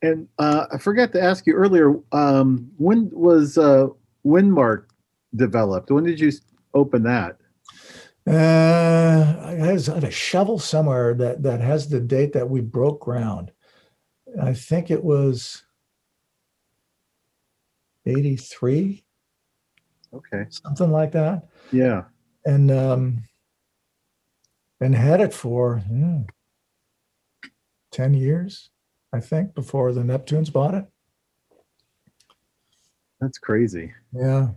And uh, I forgot to ask you earlier, um, when was uh, Windmark developed? When did you open that? Uh, I have a shovel somewhere that, that has the date that we broke ground. I think it was eighty-three. Okay. Something like that. Yeah. And um, and had it for yeah, ten years. I think, before the Neptunes bought it. That's crazy. Yeah.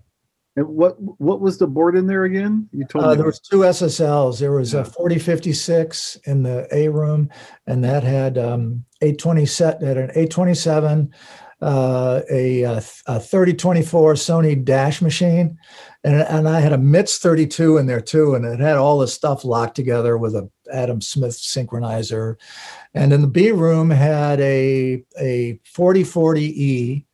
And what what was the board in there again? You told uh, me there was two S S Ls. There was a forty fifty-six in the A room, and that had um, eight twenty set at an eight twenty-seven, uh, a, a thirty twenty-four Sony Dash machine, and and I had a M I T S thirty-two in there too, and it had all this stuff locked together with a Adam Smith synchronizer. And in the B room had a, a forty forty E,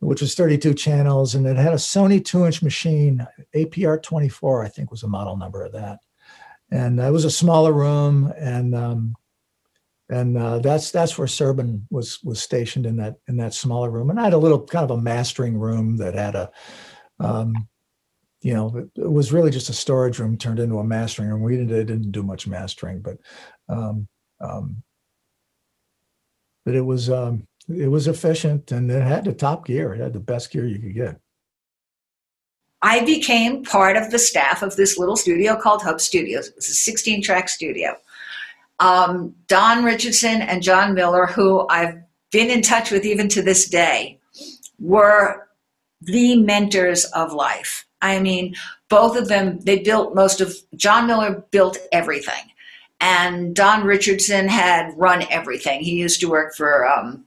which was thirty-two channels, and it had a Sony two-inch machine, A P R twenty-four, I think was the model number of that. And it was a smaller room, and um, and uh, that's that's where Serban was was stationed in that in that smaller room. And I had a little kind of a mastering room that had a, um, you know, it, it was really just a storage room turned into a mastering room. We didn't, didn't do much mastering, but. Um, um, But it was um, it was efficient, and it had the top gear. It had the best gear you could get. I became part of the staff of this little studio called Hope Studios. It was a sixteen-track studio. Um, Don Richardson and John Miller, who I've been in touch with even to this day, were the mentors of life. I mean, both of them, they built most of, John Miller built everything. And Don Richardson had run everything. He used to work for um,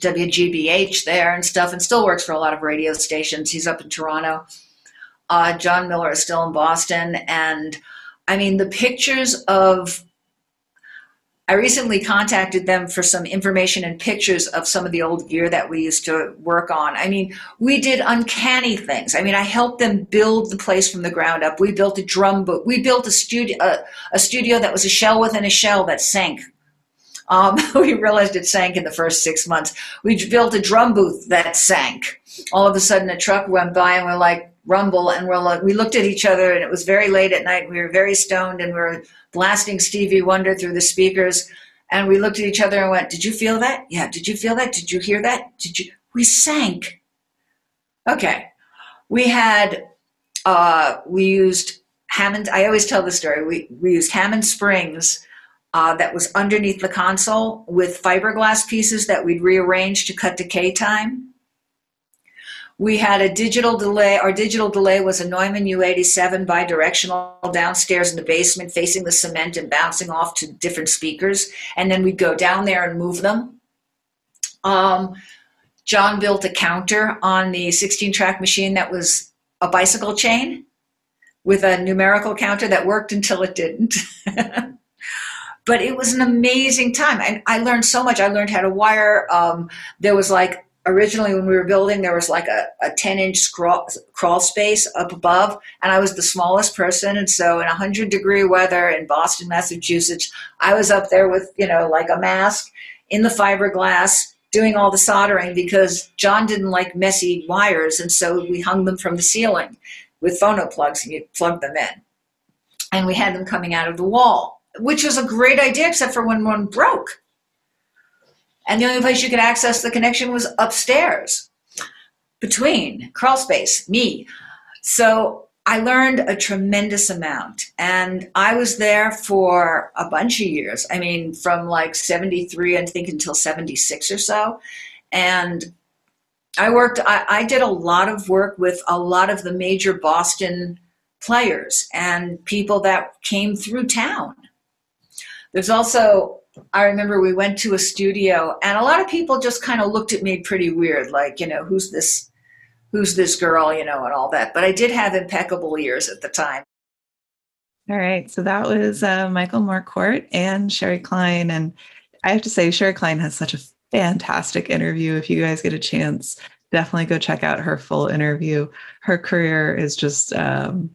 W G B H there and stuff, and still works for a lot of radio stations. He's up in Toronto. Uh, John Miller is still in Boston. And I mean, the pictures of, I recently contacted them for some information and pictures of some of the old gear that we used to work on. I mean, we did uncanny things. I mean, I helped them build the place from the ground up. We built a drum book. We built a studio, a, a studio that was a shell within a shell that sank. Um, we realized it sank in the first six months. We built a drum booth that sank. All of a sudden, a truck went by and we're like, rumble, and we're like, we looked at each other, and it was very late at night. We were very stoned, and we were blasting Stevie Wonder through the speakers, and we looked at each other and went, did you feel that? Yeah, did you feel that? Did you hear that? Did you? We sank. Okay. We had, uh, we used Hammond, I always tell the story, we, we used Hammond Springs uh, that was underneath the console with fiberglass pieces that we'd rearranged to cut decay time. We had a digital delay. Our digital delay was a Neumann U eighty-seven bidirectional downstairs in the basement, facing the cement and bouncing off to different speakers. And then we'd go down there and move them. Um, John built a counter on the sixteen-track machine that was a bicycle chain with a numerical counter that worked until it didn't. But it was an amazing time. I, I learned so much. I learned how to wire. Um, there was like, originally, when we were building, there was like a, a ten-inch crawl, crawl space up above, and I was the smallest person, and so in one hundred degree weather in Boston, Massachusetts, I was up there with, you know, like a mask in the fiberglass doing all the soldering because John didn't like messy wires, and so we hung them from the ceiling with phono plugs, and you plug them in. And we had them coming out of the wall, which was a great idea except for when one broke. And the only place you could access the connection was upstairs, between crawl space, me. So I learned a tremendous amount. And I was there for a bunch of years. I mean, from like seventy-three, I think, until seventy-six or so. And I worked, I, I did a lot of work with a lot of the major Boston players and people that came through town. There's also, I remember we went to a studio and a lot of people just kind of looked at me pretty weird, like, you know, who's this, who's this girl, you know, and all that. But I did have impeccable ears at the time. All right. So that was uh, Michael Marcourt and Sherry Klein. And I have to say, Sherry Klein has such a fantastic interview. If you guys get a chance, definitely go check out her full interview. Her career is just um,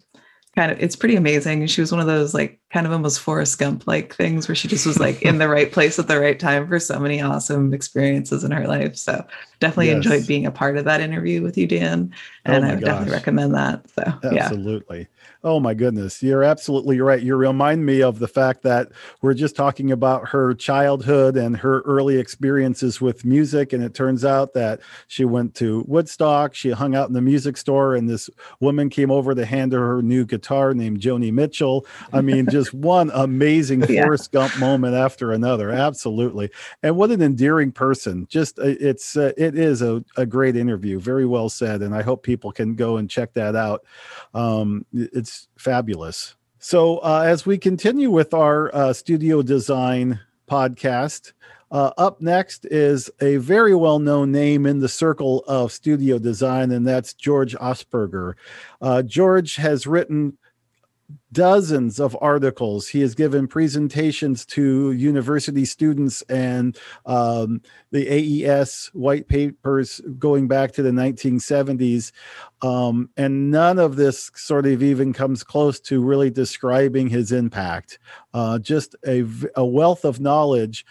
kind of, it's pretty amazing. She was one of those like kind of almost Forrest Gump like things where she just was like in the right place at the right time for so many awesome experiences in her life. So definitely yes. Enjoyed being a part of that interview with you, Dan. And oh I would gosh. definitely recommend that. So absolutely. Yeah. Oh my goodness. You're absolutely right. You remind me of the fact that we're just talking about her childhood and her early experiences with music. And it turns out that she went to Woodstock. She hung out in the music store and this woman came over to hand her her new guitar named Joni Mitchell. I mean, just one amazing yeah. Forrest Gump moment after another. Absolutely. And what an endearing person. Just it's, uh, it is a, a great interview. Very well said. And I hope people can go and check that out. Um, it's fabulous. So uh, as we continue with our uh, studio design podcast, uh, up next is a very well-known name in the circle of studio design, and that's George Osberger. Uh, George has written dozens of articles. He has given presentations to university students and um, the A E S white papers going back to the nineteen seventies. Um, and none of this sort of even comes close to really describing his impact. Uh, just a, a wealth of knowledge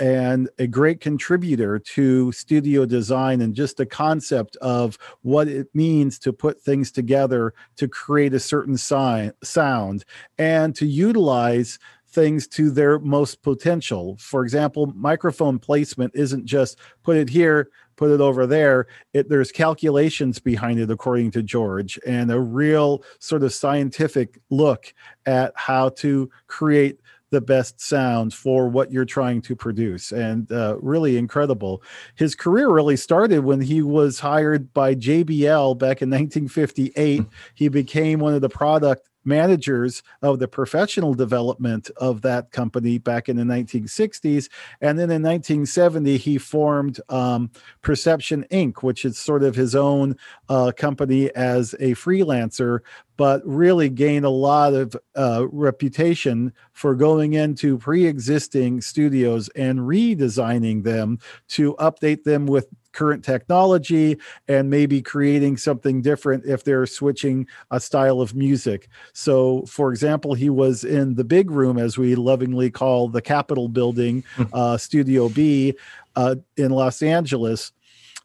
and a great contributor to studio design and just the concept of what it means to put things together to create a certain si- sound and to utilize things to their most potential. For example, microphone placement isn't just put it here, put it over there. It, there's calculations behind it, according to George, and a real sort of scientific look at how to create the best sound for what you're trying to produce, and uh, really incredible. His career really started when he was hired by J B L back in nineteen fifty-eight. He became one of the product managers of the professional development of that company back in the nineteen sixties. And then in nineteen seventy, he formed um, Perception Incorporated, which is sort of his own uh, company as a freelancer, but really gained a lot of uh, reputation for going into pre-existing studios and redesigning them to update them with current technology and maybe creating something different if they're switching a style of music. So, for example, he was in the big room, as we lovingly call the Capitol building, uh, Studio B uh, in Los Angeles,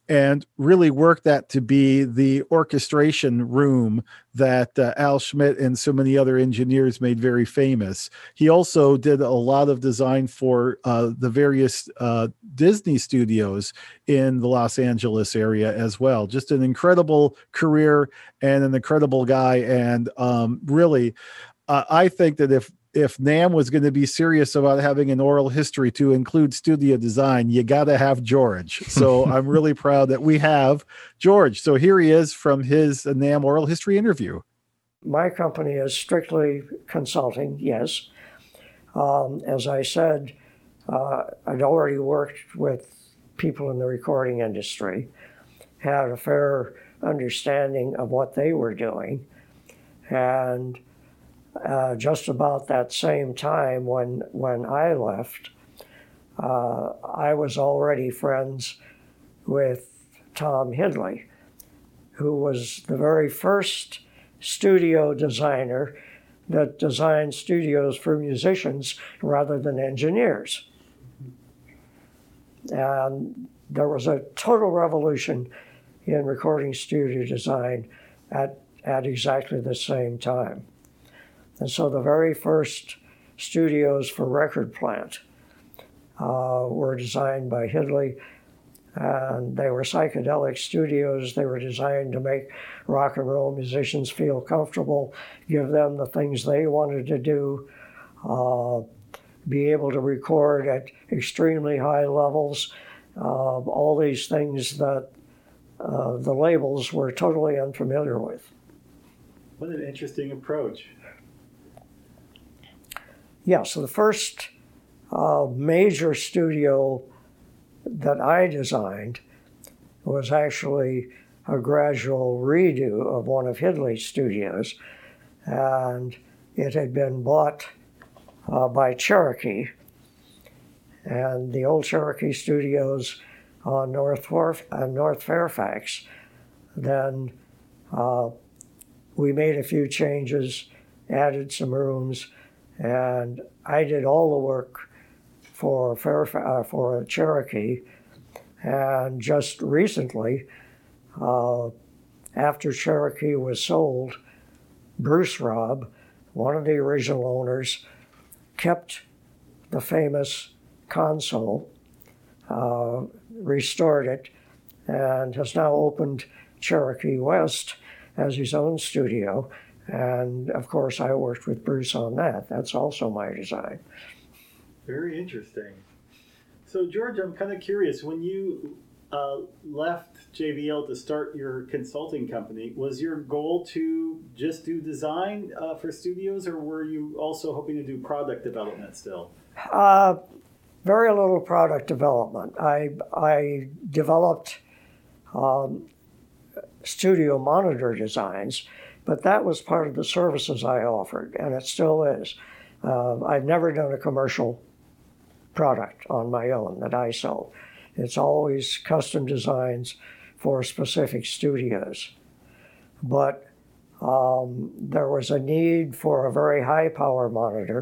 and really worked that to be the orchestration room that uh, Al Schmidt and so many other engineers made very famous. He also did a lot of design for uh, the various uh, Disney studios in the Los Angeles area as well. Just an incredible career and an incredible guy. And um, really, uh, I think that if If NAMM was going to be serious about having an oral history to include studio design, you got to have George. So I'm really proud that we have George. So here he is from his NAMM oral history interview. My company is strictly consulting, yes. Um, as I said, uh, I'd already worked with people in the recording industry, had a fair understanding of what they were doing, and Uh, just about that same time when when I left, uh, I was already friends with Tom Hidley, who was the very first studio designer that designed studios for musicians rather than engineers. And there was a total revolution in recording studio design at at exactly the same time. And so the very first studios for Record Plant uh, were designed by Hidley, and they were psychedelic studios. They were designed to make rock and roll musicians feel comfortable, give them the things they wanted to do, uh, be able to record at extremely high levels, uh, all these things that uh, the labels were totally unfamiliar with. What an interesting approach. Yeah, so the first uh, major studio that I designed was actually a gradual redo of one of Hidley's studios, and it had been bought uh, by Cherokee, and the old Cherokee studios on North, Wharf, uh, North Fairfax. Then uh, we made a few changes, added some rooms, and I did all the work for Fairf- uh, for Cherokee. And just recently, uh, after Cherokee was sold, Bruce Robb, one of the original owners, kept the famous console, uh, restored it, and has now opened Cherokee West as his own studio. And, of course, I worked with Bruce on that. That's also my design. Very interesting. So, George, I'm kind of curious. When you uh, left J B L to start your consulting company, was your goal to just do design uh, for studios, or were you also hoping to do product development still? Uh, very little product development. I, I developed um, studio monitor designs, but that was part of the services I offered, and it still is. Uh, I've never done a commercial product on my own that I sold. It's always custom designs for specific studios. But um, there was a need for a very high power monitor,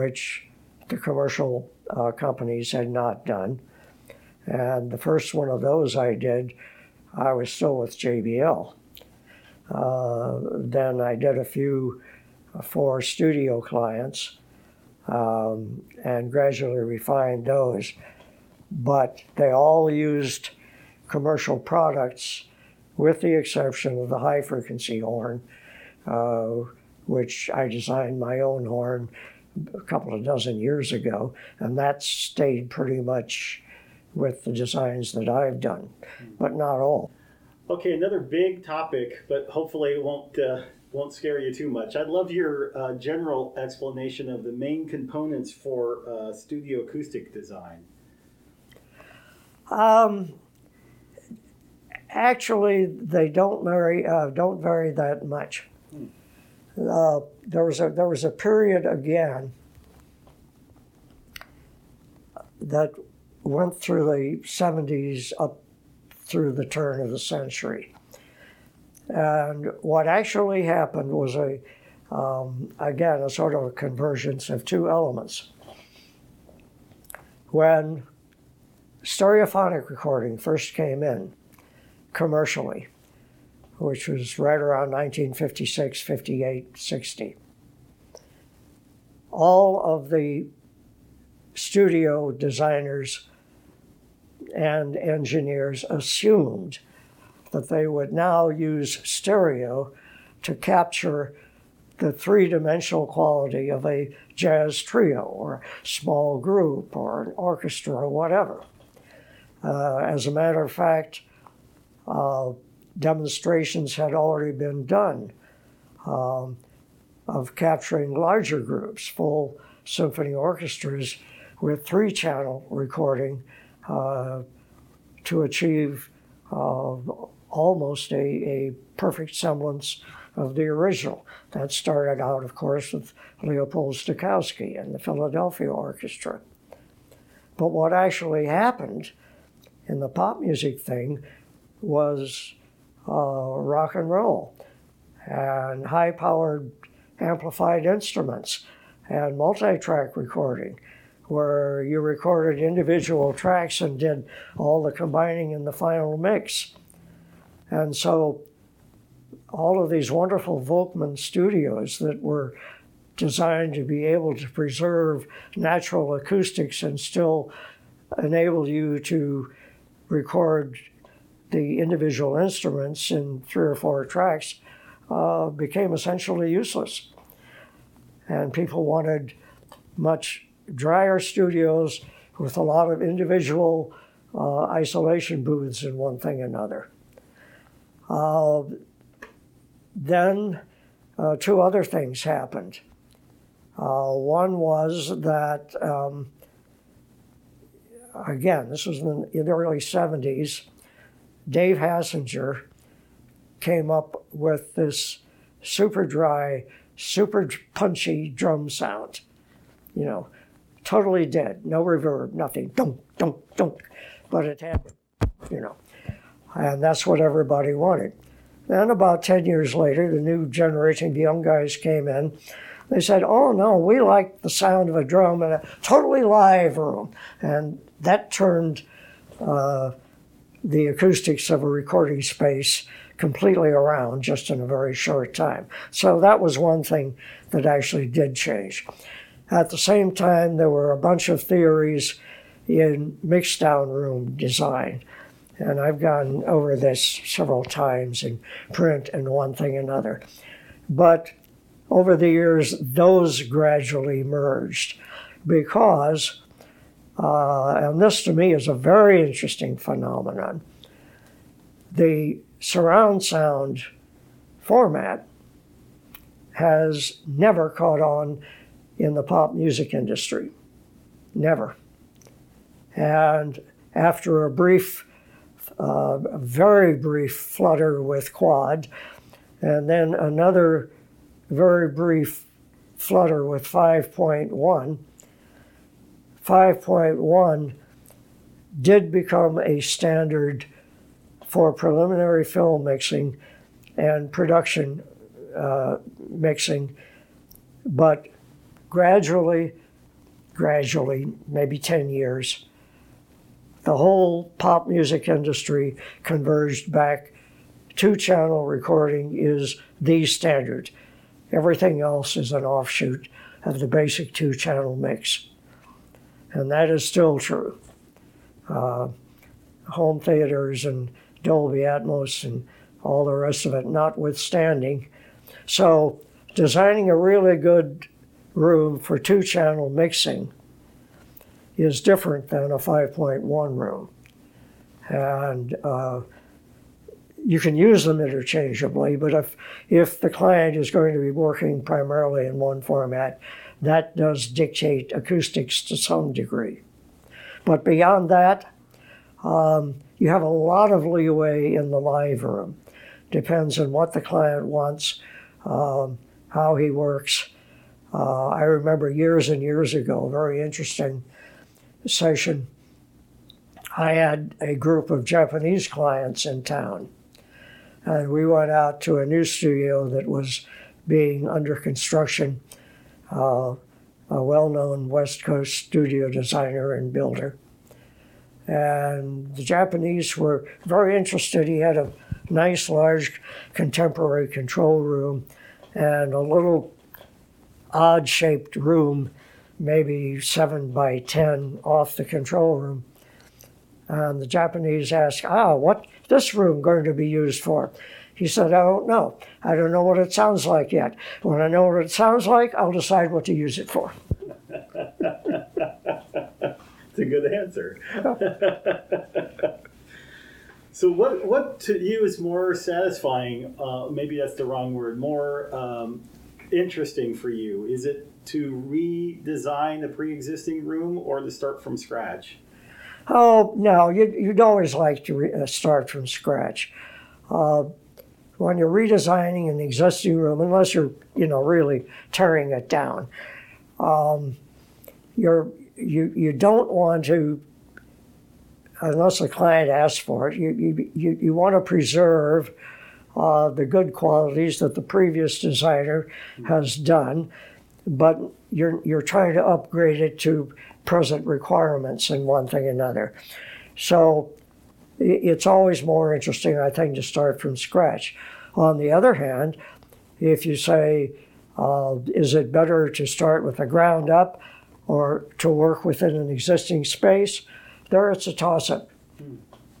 which the commercial uh, companies had not done. And the first one of those I did, I was still with J B L. Uh, then I did a few for studio clients, um, and gradually refined those. But they all used commercial products, with the exception of the high-frequency horn, uh, which I designed my own horn a couple of dozen years ago, and that stayed pretty much with the designs that I've done, but not all. Okay, another big topic, but hopefully it won't uh, won't scare you too much. I'd love your uh, general explanation of the main components for uh, studio acoustic design. Um, actually, they don't vary uh, don't vary that much. Hmm. Uh, there was a there was a period again that went through the seventies up through the turn of the century, and what actually happened was a um, again a sort of a convergence of two elements. When stereophonic recording first came in commercially, which was right around nineteen fifty-six, fifty-eight, sixty. All of the studio designers and engineers assumed that they would now use stereo to capture the three-dimensional quality of a jazz trio or small group or an orchestra or whatever. Uh, as a matter of fact, uh, demonstrations had already been done um, of capturing larger groups, full symphony orchestras, with three-channel recording uh, to achieve uh, almost a, a perfect semblance of the original. That started out, of course, with Leopold Stokowski and the Philadelphia Orchestra. But what actually happened in the pop music thing was uh, rock and roll and high-powered amplified instruments and multi-track recording, where you recorded individual tracks and did all the combining in the final mix. And so all of these wonderful Volkmann studios that were designed to be able to preserve natural acoustics and still enable you to record the individual instruments in three or four tracks uh, became essentially useless. And people wanted much drier studios with a lot of individual uh, isolation booths and one thing another. Uh, then uh, two other things happened. Uh, one was that, um, again, this was in the, in the early seventies, Dave Hassinger came up with this super dry, super punchy drum sound. You know, totally dead, no reverb, nothing. Dunk, dunk, dunk. But it happened, you know. And that's what everybody wanted. Then about ten years later, the new generation of young guys came in. They said, oh, no, we like the sound of a drum in a totally live room. And that turned uh, the acoustics of a recording space completely around just in a very short time. So that was one thing that actually did change. At the same time, there were a bunch of theories in mixed-down room design. And I've gone over this several times in print and one thing another. But over the years, those gradually merged because, uh, and this to me is a very interesting phenomenon, the surround sound format has never caught on in the pop music industry. Never. And after a brief, uh, very brief flutter with quad, and then another very brief flutter with five point one, five point one did become a standard for preliminary film mixing and production uh, mixing, but gradually, gradually, maybe ten years, the whole pop music industry converged back. Two-channel recording is the standard. Everything else is an offshoot of the basic two-channel mix. And that is still true. Uh, home theaters and Dolby Atmos and all the rest of it notwithstanding. So designing a really good room for two-channel mixing is different than a five point one room. And uh, you can use them interchangeably, but if, if the client is going to be working primarily in one format, that does dictate acoustics to some degree. But beyond that, um, you have a lot of leeway in the live room. Depends on what the client wants, um, how he works. Uh, I remember years and years ago, a very interesting session. I had a group of Japanese clients in town, and we went out to a new studio that was being under construction. Uh, a well-known West Coast studio designer and builder. And the Japanese were very interested. He had a nice, large, contemporary control room and a little odd-shaped room, maybe seven by ten off the control room. And the Japanese asked, ah, what is this room going to be used for? He said, I don't know. I don't know what it sounds like yet. When I know what it sounds like, I'll decide what to use it for. That's a good answer. So what what to you is more satisfying, uh, maybe that's the wrong word, more um, interesting for you? Is it to redesign a pre-existing room or to start from scratch? Oh, no, you'd, you'd always like to re- start from scratch. Uh, when you're redesigning an existing room, unless you're, you know, really tearing it down, um, you're, you you don't want to, unless the client asks for it, you you you, you want to preserve uh, the good qualities that the previous designer has done, but you're you're trying to upgrade it to present requirements in one thing or another. So it's always more interesting, I think, to start from scratch. On the other hand, if you say, uh, is it better to start with the ground up or to work within an existing space, there it's a toss-up.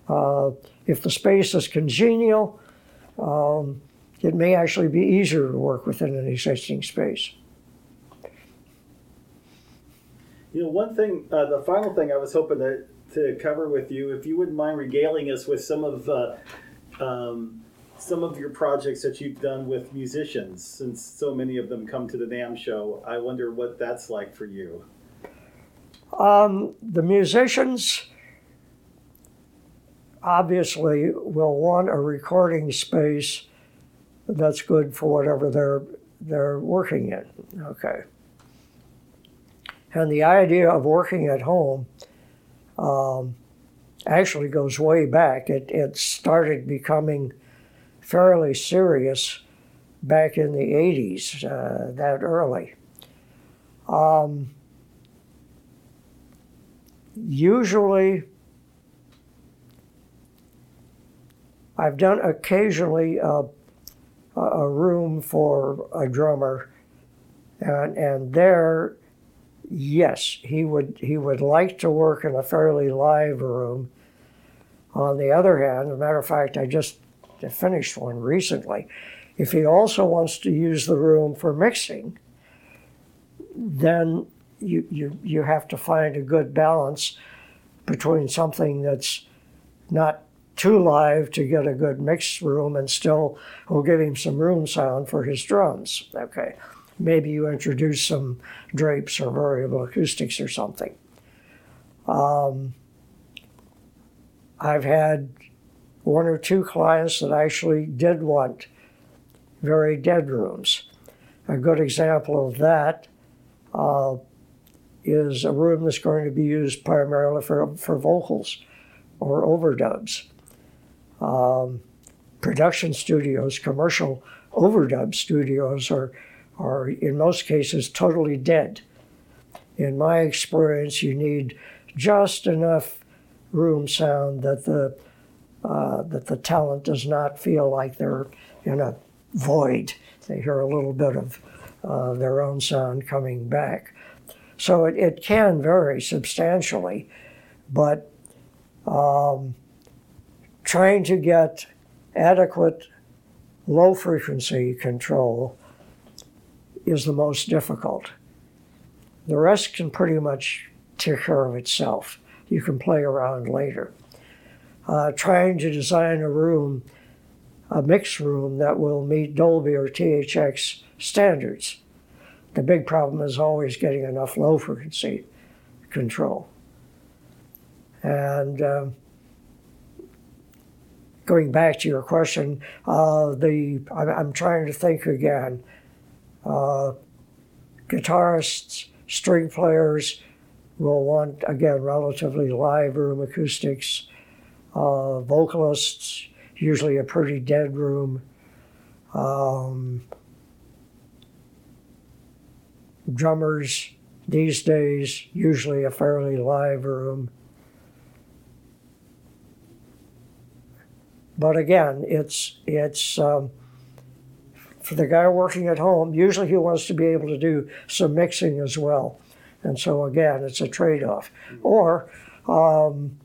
Uh, if the space is congenial, um, it may actually be easier to work within an existing space. You know, one thing, uh, the final thing I was hoping to to cover with you, if you wouldn't mind regaling us with some of uh, um, some of your projects that you've done with musicians, since so many of them come to the NAMM show. I wonder what that's like for you. Um, the musicians obviously will want a recording space that's good for whatever they're they're working in. Okay. And the idea of working at home Um, actually goes way back. It, it started becoming fairly serious back in the eighties, uh, that early. Um, usually, I've done occasionally a, a room for a drummer, and, and there, yes, he would he would like to work in a fairly live room. On the other hand, as a matter of fact, I just finished one recently. If he also wants to use the room for mixing, then you you, you have to find a good balance between something that's not too live to get a good mix room and still will give him some room sound for his drums. Okay. Maybe you introduce some drapes or variable acoustics or something. Um, I've had one or two clients that actually did want very dead rooms. A good example of that uh, is a room that's going to be used primarily for, for vocals or overdubs. Um, production studios, commercial overdub studios are are in most cases totally dead. In my experience, you need just enough room sound that the uh, that the talent does not feel like they're in a void. They hear a little bit of uh, their own sound coming back. So it, it can vary substantially, but um, trying to get adequate low frequency control is the most difficult. The rest can pretty much take care of itself. You can play around later. Uh, trying to design a room, a mix room that will meet Dolby or T H X standards. The big problem is always getting enough low frequency control. And uh, going back to your question, uh, the I'm, I'm trying to think again. Uh, guitarists, string players will want, again, relatively live room acoustics. Uh, vocalists, usually a pretty dead room. Um, drummers, these days, usually a fairly live room. But again, it's, it's um, for the guy working at home, usually he wants to be able to do some mixing as well. And so again, it's a trade-off. Or um,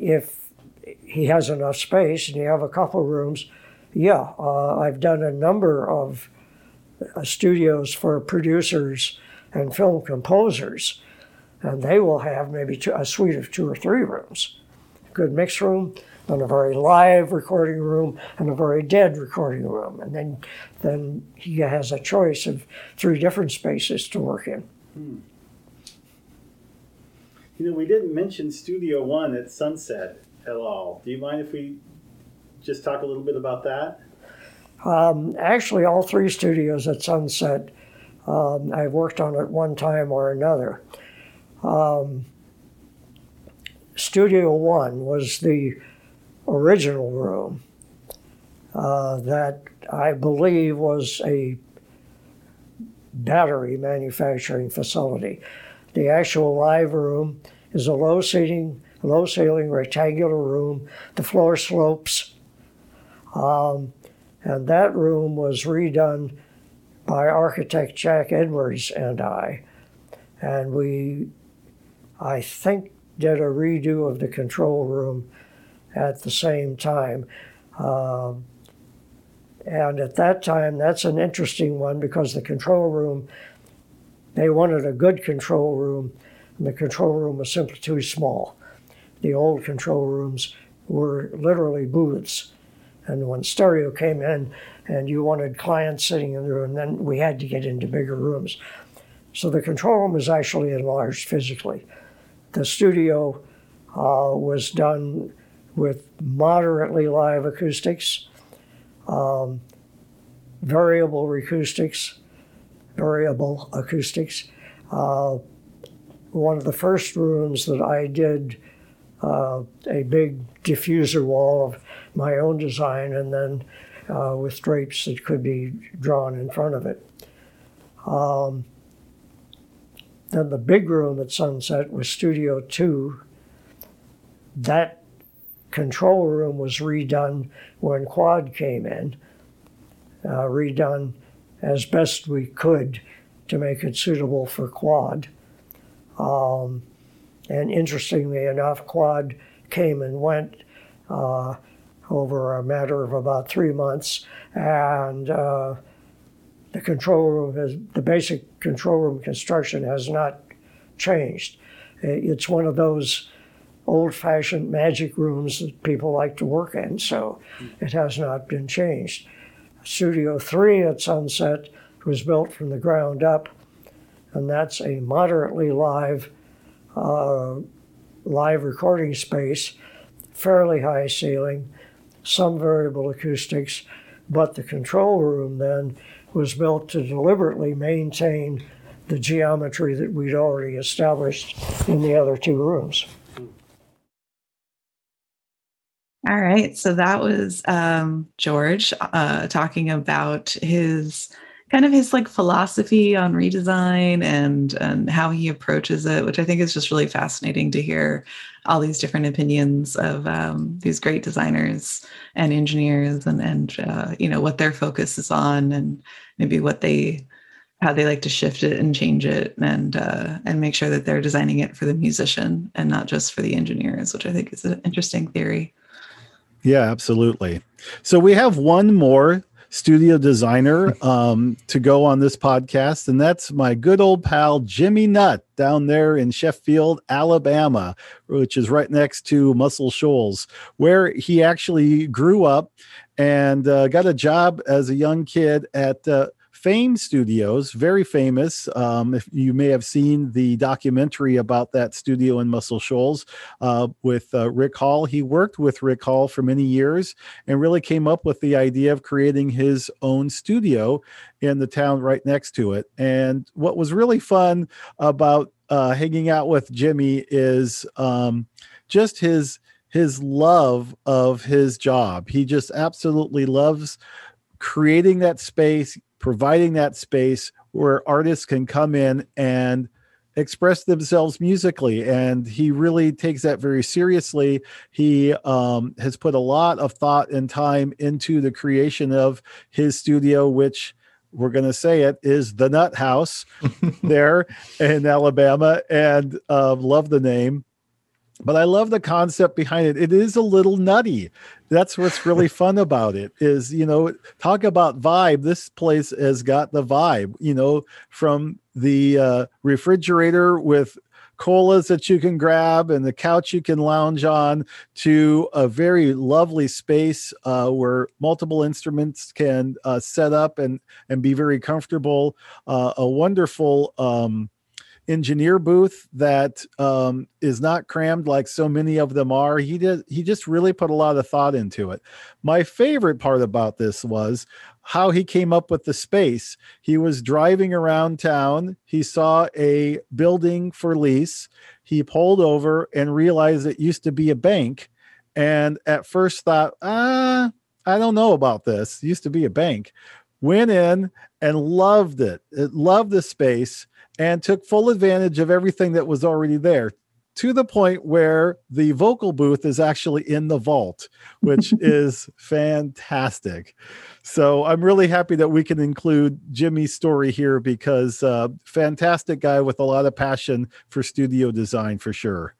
if he has enough space and you have a couple rooms, yeah, uh, I've done a number of uh, studios for producers and film composers, and they will have maybe two, a suite of two or three rooms. A good mix room, then a very live recording room, and a very dead recording room. And then, then he has a choice of three different spaces to work in. Hmm. You know, we didn't mention Studio One at Sunset at all. Do you mind if we just talk a little bit about that? Um, actually, all three studios at Sunset, um, I've worked on at one time or another. Um, Studio One was the original room uh, that I believe was a battery manufacturing facility. The actual live room is a low seating, low ceiling rectangular room. The floor slopes. Um, and that room was redone by architect Jack Edwards and I. And we, I think, did a redo of the control room at the same time. Um, and at that time, that's an interesting one because the control room, they wanted a good control room, and the control room was simply too small. The old control rooms were literally booths. And when stereo came in and you wanted clients sitting in the room, then we had to get into bigger rooms. So the control room was actually enlarged physically. The studio uh, was done with moderately live acoustics, um, variable acoustics, variable acoustics. Uh, one of the first rooms that I did uh, a big diffuser wall of my own design, and then uh, with drapes that could be drawn in front of it. Um, then the big room at Sunset was Studio Two. That control room was redone when Quad came in, uh, redone as best we could to make it suitable for Quad. Um, and interestingly enough, Quad came and went uh, over a matter of about three months, and uh, the control room, has, the basic control room construction has not changed. It's one of those old-fashioned magic rooms that people like to work in, so it has not been changed. Studio Three at Sunset was built from the ground up, and that's a moderately live, uh, live recording space, fairly high ceiling, some variable acoustics, but the control room then was built to deliberately maintain the geometry that we'd already established in the other two rooms. All right, so that was um, George uh, talking about his kind of his like philosophy on redesign and and how he approaches it, which I think is just really fascinating to hear all these different opinions of um, these great designers and engineers, and and uh, you know what their focus is on, and maybe what they how they like to shift it and change it, and uh, and make sure that they're designing it for the musician and not just for the engineers, which I think is an interesting theory. Yeah, absolutely. So we have one more studio designer um, to go on this podcast, and that's my good old pal Jimmy Nutt down there in Sheffield, Alabama, which is right next to Muscle Shoals, where he actually grew up and uh, got a job as a young kid at uh, Fame Studios, very famous. Um, if you may have seen the documentary about that studio in Muscle Shoals uh, with uh, Rick Hall. He worked with Rick Hall for many years and really came up with the idea of creating his own studio in the town right next to it. And what was really fun about uh, hanging out with Jimmy is um, just his his love of his job. He just absolutely loves creating that space, providing that space where artists can come in and express themselves musically. And he really takes that very seriously. He um, has put a lot of thought and time into the creation of his studio, which we're going to say it is the Nutt House there in Alabama, and uh, love the name. But I love the concept behind it. It is a little nutty. That's what's really fun about it is, you know, talk about vibe. This place has got the vibe, you know, from the uh, refrigerator with colas that you can grab and the couch you can lounge on to a very lovely space uh, where multiple instruments can uh, set up and, and be very comfortable. Uh, a wonderful um engineer booth that um, is not crammed like so many of them are. He did. He just really put a lot of thought into it. My favorite part about this was how he came up with the space. He was driving around town. He saw a building for lease. He pulled over and realized it used to be a bank. And at first thought, ah, I don't know about this. It used to be a bank. Went in and loved it. It loved the space and took full advantage of everything that was already there, to the point where the vocal booth is actually in the vault, which is fantastic. So I'm really happy that we can include Jimmy's story here, because uh, fantastic guy with a lot of passion for studio design for sure.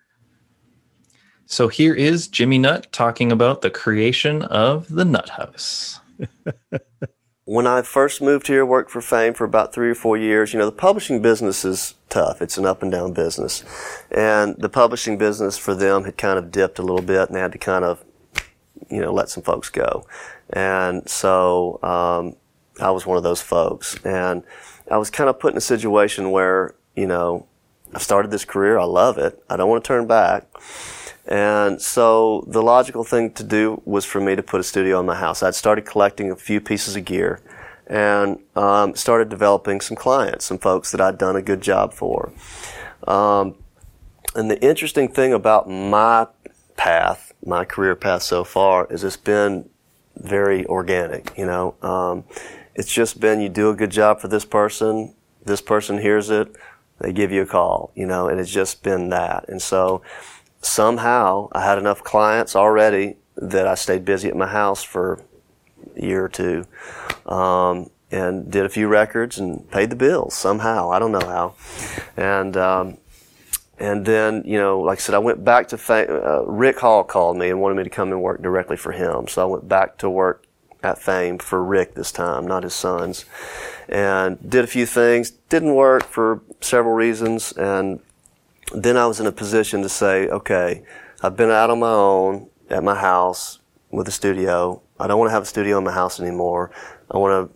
So here is Jimmy Nutt talking about the creation of the Nutt House. When I first moved here, worked for Fame for about three or four years. You know, the publishing business is tough. It's an up and down business. And the publishing business for them had kind of dipped a little bit, and they had to kind of, you know, let some folks go. And so um, I was one of those folks. And I was kind of put in a situation where, you know, I started this career. I love it. I don't want to turn back. And so the logical thing to do was for me to put a studio in my house. I'd started collecting a few pieces of gear and um, started developing some clients, some folks that I'd done a good job for. Um, and the interesting thing about my path, my career path so far, is it's been very organic, you know. Um, it's just been you do a good job for this person, this person hears it, they give you a call, you know, and it's just been that. And so somehow I had enough clients already that I stayed busy at my house for a year or two um, and did a few records and paid the bills somehow. I don't know how. And um, and then, you know, like I said, I went back to Fame. Uh, Rick Hall called me and wanted me to come and work directly for him. So I went back to work at Fame for Rick this time, not his sons, and did a few things. Didn't work for several reasons, and then I was in a position to say, okay, I've been out on my own at my house with a studio. I don't want to have a studio in my house anymore. I want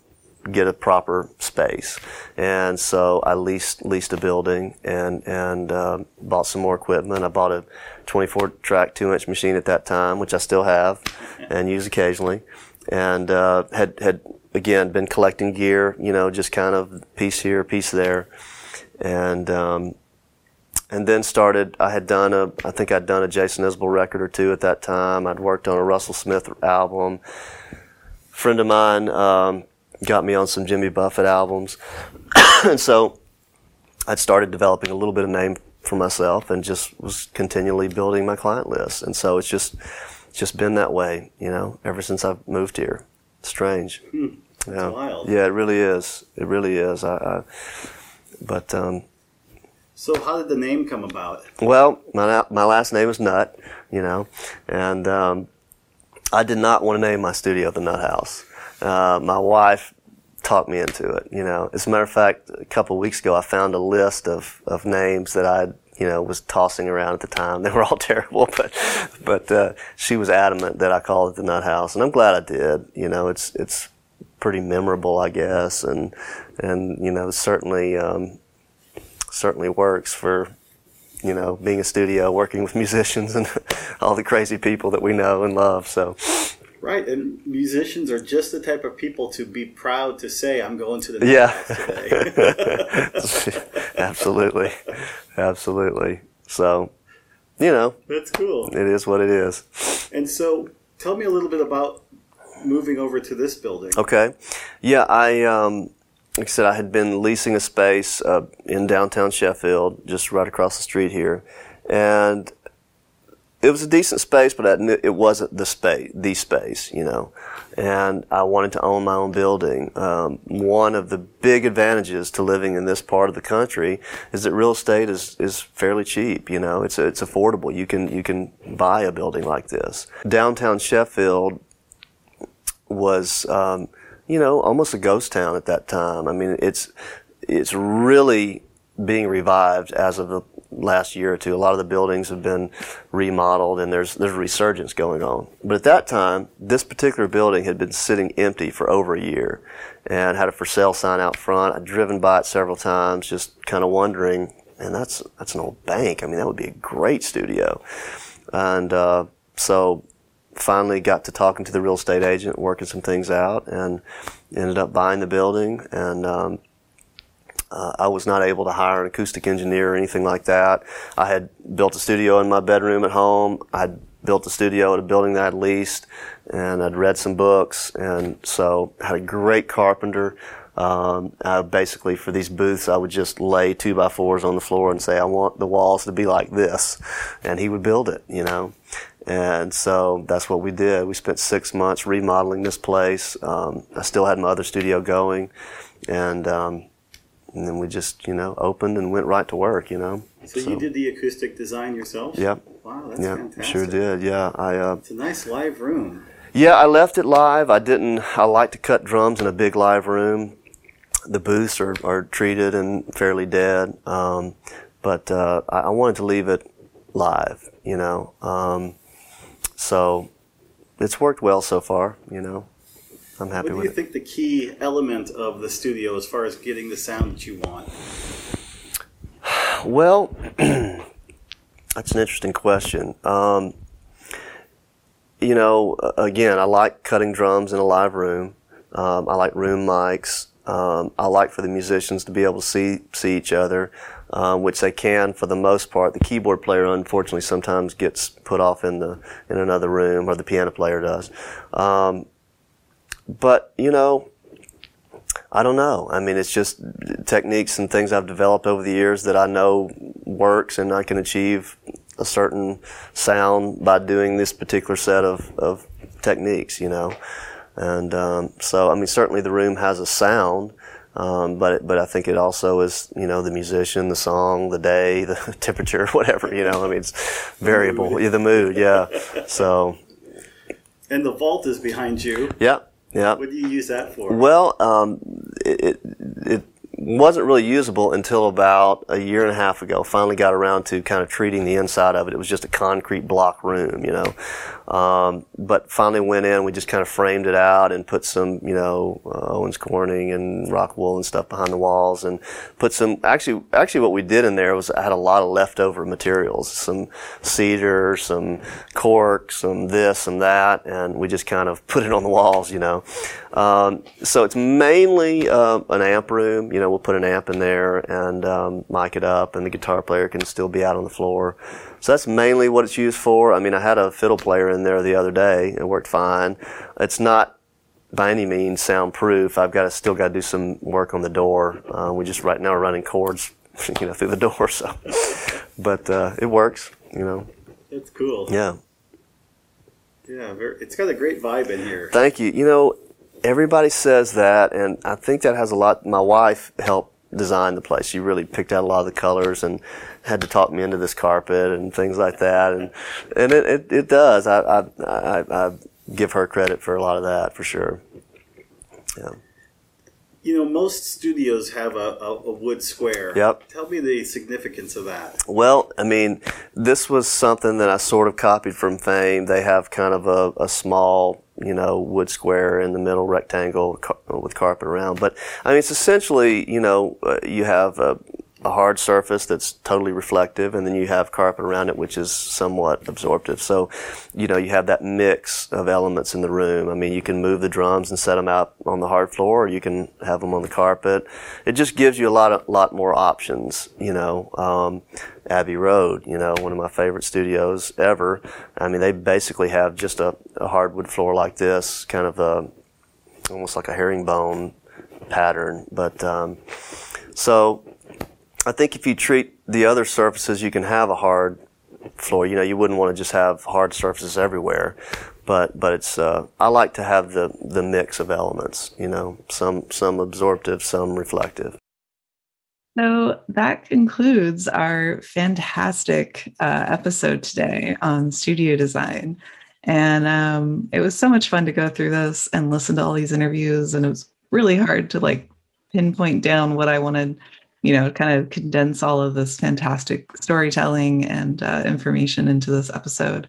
to get a proper space. And so I leased leased a building and, and uh, bought some more equipment. I bought a twenty-four track, two inch machine at that time, which I still have and use occasionally, and uh, had, had, again, been collecting gear, you know, just kind of piece here, piece there, and um And then started, I had done a, I think I'd done a Jason Isbell record or two at that time. I'd worked on a Russell Smith album. A friend of mine um, got me on some Jimmy Buffett albums. And so I'd started developing a little bit of name for myself and just was continually building my client list. And so it's just, it's just been that way, you know, ever since I've moved here. Strange. It's yeah. wild. Yeah, it really is. It really is. I, I but um, so how did the name come about? Well, my my last name is Nut, you know, and um, I did not want to name my studio the Nut House. Uh, my wife talked me into it, you know. As a matter of fact, a couple of weeks ago, I found a list of, of names that I, you know, was tossing around at the time. They were all terrible, but but uh, she was adamant that I called it the Nut House, and I'm glad I did. You know, it's it's pretty memorable, I guess, and and you know, certainly um, certainly works for, you know, being a studio, working with musicians and all the crazy people that we know and love. So. Right, and musicians are just the type of people to be proud to say, I'm going to the Nut yeah. House today. Absolutely. Absolutely. So, you know. That's cool. It is what it is. And so, tell me a little bit about moving over to this building. Okay. Yeah, I, um, like I said, I had been leasing a space uh, in downtown Sheffield, just right across the street here, and it was a decent space, but I knew it wasn't the space, the space, you know. And I wanted to own my own building. Um, one of the big advantages to living in this part of the country is that real estate is, is fairly cheap, you know. It's it's affordable. You can you can buy a building like this. Downtown Sheffield was, um, you know, almost a ghost town at that time. I mean, it's it's really being revived as of the last year or two. A lot of the buildings have been remodeled, and there's there's a resurgence going on. But at that time, this particular building had been sitting empty for over a year and had a for sale sign out front. I'd driven by it several times, just kind of wondering, man, that's that's an old bank. I mean, that would be a great studio. And uh, so finally got to talking to the real estate agent, working some things out, and ended up buying the building. And um, Uh, I was not able to hire an acoustic engineer or anything like that. I had built a studio in my bedroom at home. I'd built a studio at a building that I'd leased, and I'd read some books, and so had a great carpenter. Um, I basically, for these booths, I would just lay two by fours on the floor and say, I want the walls to be like this, and he would build it, you know. And so that's what we did. We spent six months remodeling this place. Um, I still had my other studio going, and um, And then we just, you know, opened and went right to work, you know. So, so. You did the acoustic design yourself? Yep. Wow, that's yep. fantastic. Sure did, yeah. I. Uh, it's a nice live room. Yeah, I left it live. I didn't, I like to cut drums in a big live room. The booths are, are treated and fairly dead. Um, but uh, I, I wanted to leave it live, you know. Um, so it's worked well so far, you know. I'm happy with it. What do you think the key element of the studio as far as getting the sound that you want? Well, that's an interesting question. Um, you know, again, I like cutting drums in a live room. Um, I like room mics. Um, I like for the musicians to be able to see see each other, um, which they can for the most part. The keyboard player, unfortunately, sometimes gets put off in the in another room, or the piano player does. Um, But, you know, I don't know. I mean, it's just techniques and things I've developed over the years that I know works, and I can achieve a certain sound by doing this particular set of, of techniques, you know. And um, so, I mean, certainly the room has a sound, um, but it, but I think it also is, you know, the musician, the song, the day, the temperature, whatever, you know. I mean, it's variable. The yeah, the mood, yeah. So. And the vault is behind you. Yeah. Yeah. What do you use that for? Well, um, it, it it wasn't really usable until about a year and a half ago. Finally got around to kind of treating the inside of it. It was just a concrete block room, you know. Um, but finally went in. We just kind of framed it out and put some, you know, uh, Owens Corning and rock wool and stuff behind the walls, and put some. Actually, actually, what we did in there was I had a lot of leftover materials: some cedar, some cork, some this, some that, and we just kind of put it on the walls, you know. Um, so it's mainly uh, an amp room, you know. We'll put an amp in there and um, mic it up, and the guitar player can still be out on the floor. So that's mainly what it's used for. I mean, I had a fiddle player in there the other day. It worked fine. It's not by any means soundproof. I've got to still got to do some work on the door. Uh, we just right now are running cords, you know, through the door. So, but uh, it works, you know. That's cool. Yeah. Yeah, very, it's got a great vibe in here. Thank you. You know, Everybody says that, and I think that has a lot. My wife helped design the place. She really picked out a lot of the colors and had to talk me into this carpet and things like that. And and it it, it does. I, I I I give her credit for a lot of that for sure. Yeah. You know, most studios have a, a, a wood square. Yep. Tell me the significance of that. Well, I mean, this was something that I sort of copied from Fame. They have kind of a, a small, you know, wood square in the middle rectangle with carpet around. But, I mean, it's essentially, you know, uh, you have a, a hard surface that's totally reflective, and then you have carpet around it, which is somewhat absorptive. So, you know, you have that mix of elements in the room. I mean, you can move the drums and set them out on the hard floor, or you can have them on the carpet. It just gives you a lot of, lot more options, you know. Um, Abbey Road, you know, one of my favorite studios ever. I mean, they basically have just a, a hardwood floor like this, kind of a, almost like a herringbone pattern. But um, so I think if you treat the other surfaces, you can have a hard floor. You know, you wouldn't want to just have hard surfaces everywhere. But but it's uh, I like to have the, the mix of elements, you know, some some absorptive, some reflective. So that concludes our fantastic uh, episode today on studio design. And um, it was so much fun to go through this and listen to all these interviews. And it was really hard to like pinpoint down what I wanted, you know, kind of condense all of this fantastic storytelling and uh, information into this episode.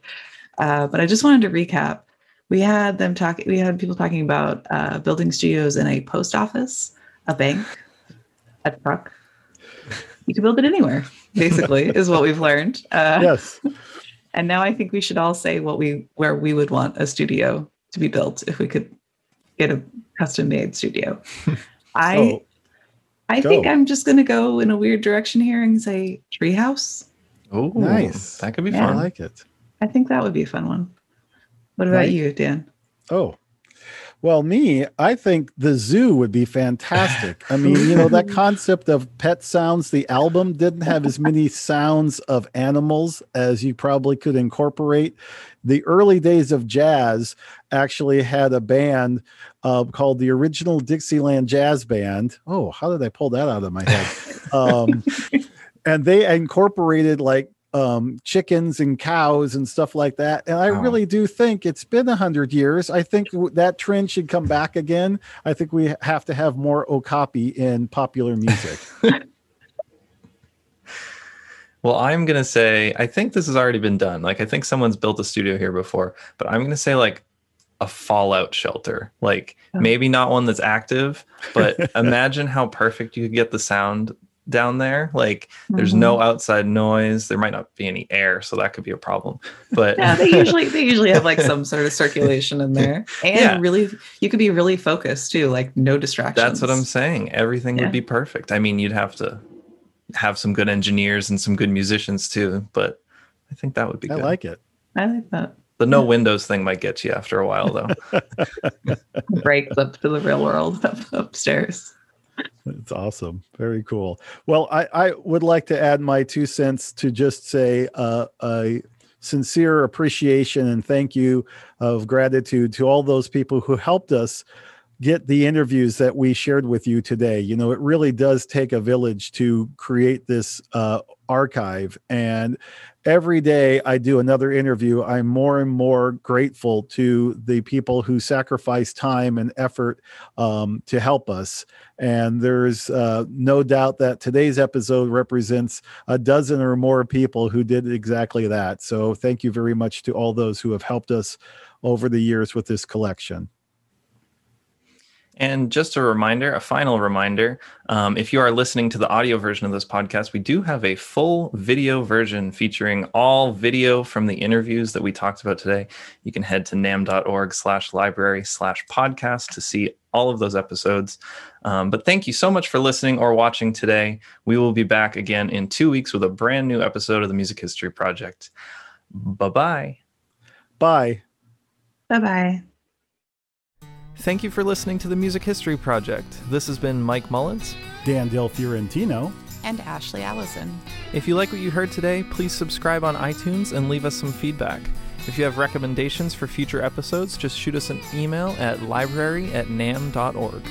Uh, but I just wanted to recap. We had them talk. We had people talking about uh, building studios in a post office, a bank, a truck. You can build it anywhere, basically, is what we've learned. Uh, yes. And now I think we should all say what we where we would want a studio to be built if we could get a custom-made studio. I oh, I go. think I'm just going to go in a weird direction here and say treehouse. Oh, nice. That could be yeah. fun. I like it. I think that would be a fun one. What about right. you, Dan? Oh. Well, me, I think the zoo would be fantastic. I mean, you know, that concept of Pet Sounds, the album didn't have as many sounds of animals as you probably could incorporate. The early days of jazz actually had a band uh, called the Original Dixieland Jazz Band. Oh, how did I pull that out of my head? Um, and they incorporated like um chickens and cows and stuff like that, and I oh. really do think it's been a hundred years. I think w- that trend should come back again. I think we have to have more okapi in popular music. Well, I'm gonna say I think this has already been done. Like, I think someone's built a studio here before, but I'm gonna say like a fallout shelter, like oh. maybe not one that's active, but imagine how perfect you could get the sound down there. Like, there's mm-hmm. no outside noise. There might not be any air, so that could be a problem. But yeah, they usually they usually have like some sort of circulation in there, and yeah. really you could be really focused too, like no distractions. That's what I'm saying. Everything yeah. would be perfect. I mean, you'd have to have some good engineers and some good musicians too, but I think that would be I good. I like it. I like that. The no yeah. windows thing might get you after a while, though. Break up to the real world up, upstairs. It's awesome. Very cool. Well, I, I would like to add my two cents to just say uh, a sincere appreciation and thank you of gratitude to all those people who helped us get the interviews that we shared with you today. You know, it really does take a village to create this uh, archive. And every day I do another interview, I'm more and more grateful to the people who sacrifice time and effort um, to help us. And there's uh, no doubt that today's episode represents a dozen or more people who did exactly that. So thank you very much to all those who have helped us over the years with this collection. And just a reminder, a final reminder, um, if you are listening to the audio version of this podcast, we do have a full video version featuring all video from the interviews that we talked about today. You can head to nam.org slash library slash podcast to see all of those episodes. Um, but thank you so much for listening or watching today. We will be back again in two weeks with a brand new episode of the Music History Project. Bye-bye. Bye. Bye-bye. Thank you for listening to the Music History Project. This has been Mike Mullins, Dan Del Fiorentino, and Ashley Allison. If you like what you heard today, please subscribe on iTunes and leave us some feedback. If you have recommendations for future episodes, just shoot us an email at library at nam dot org.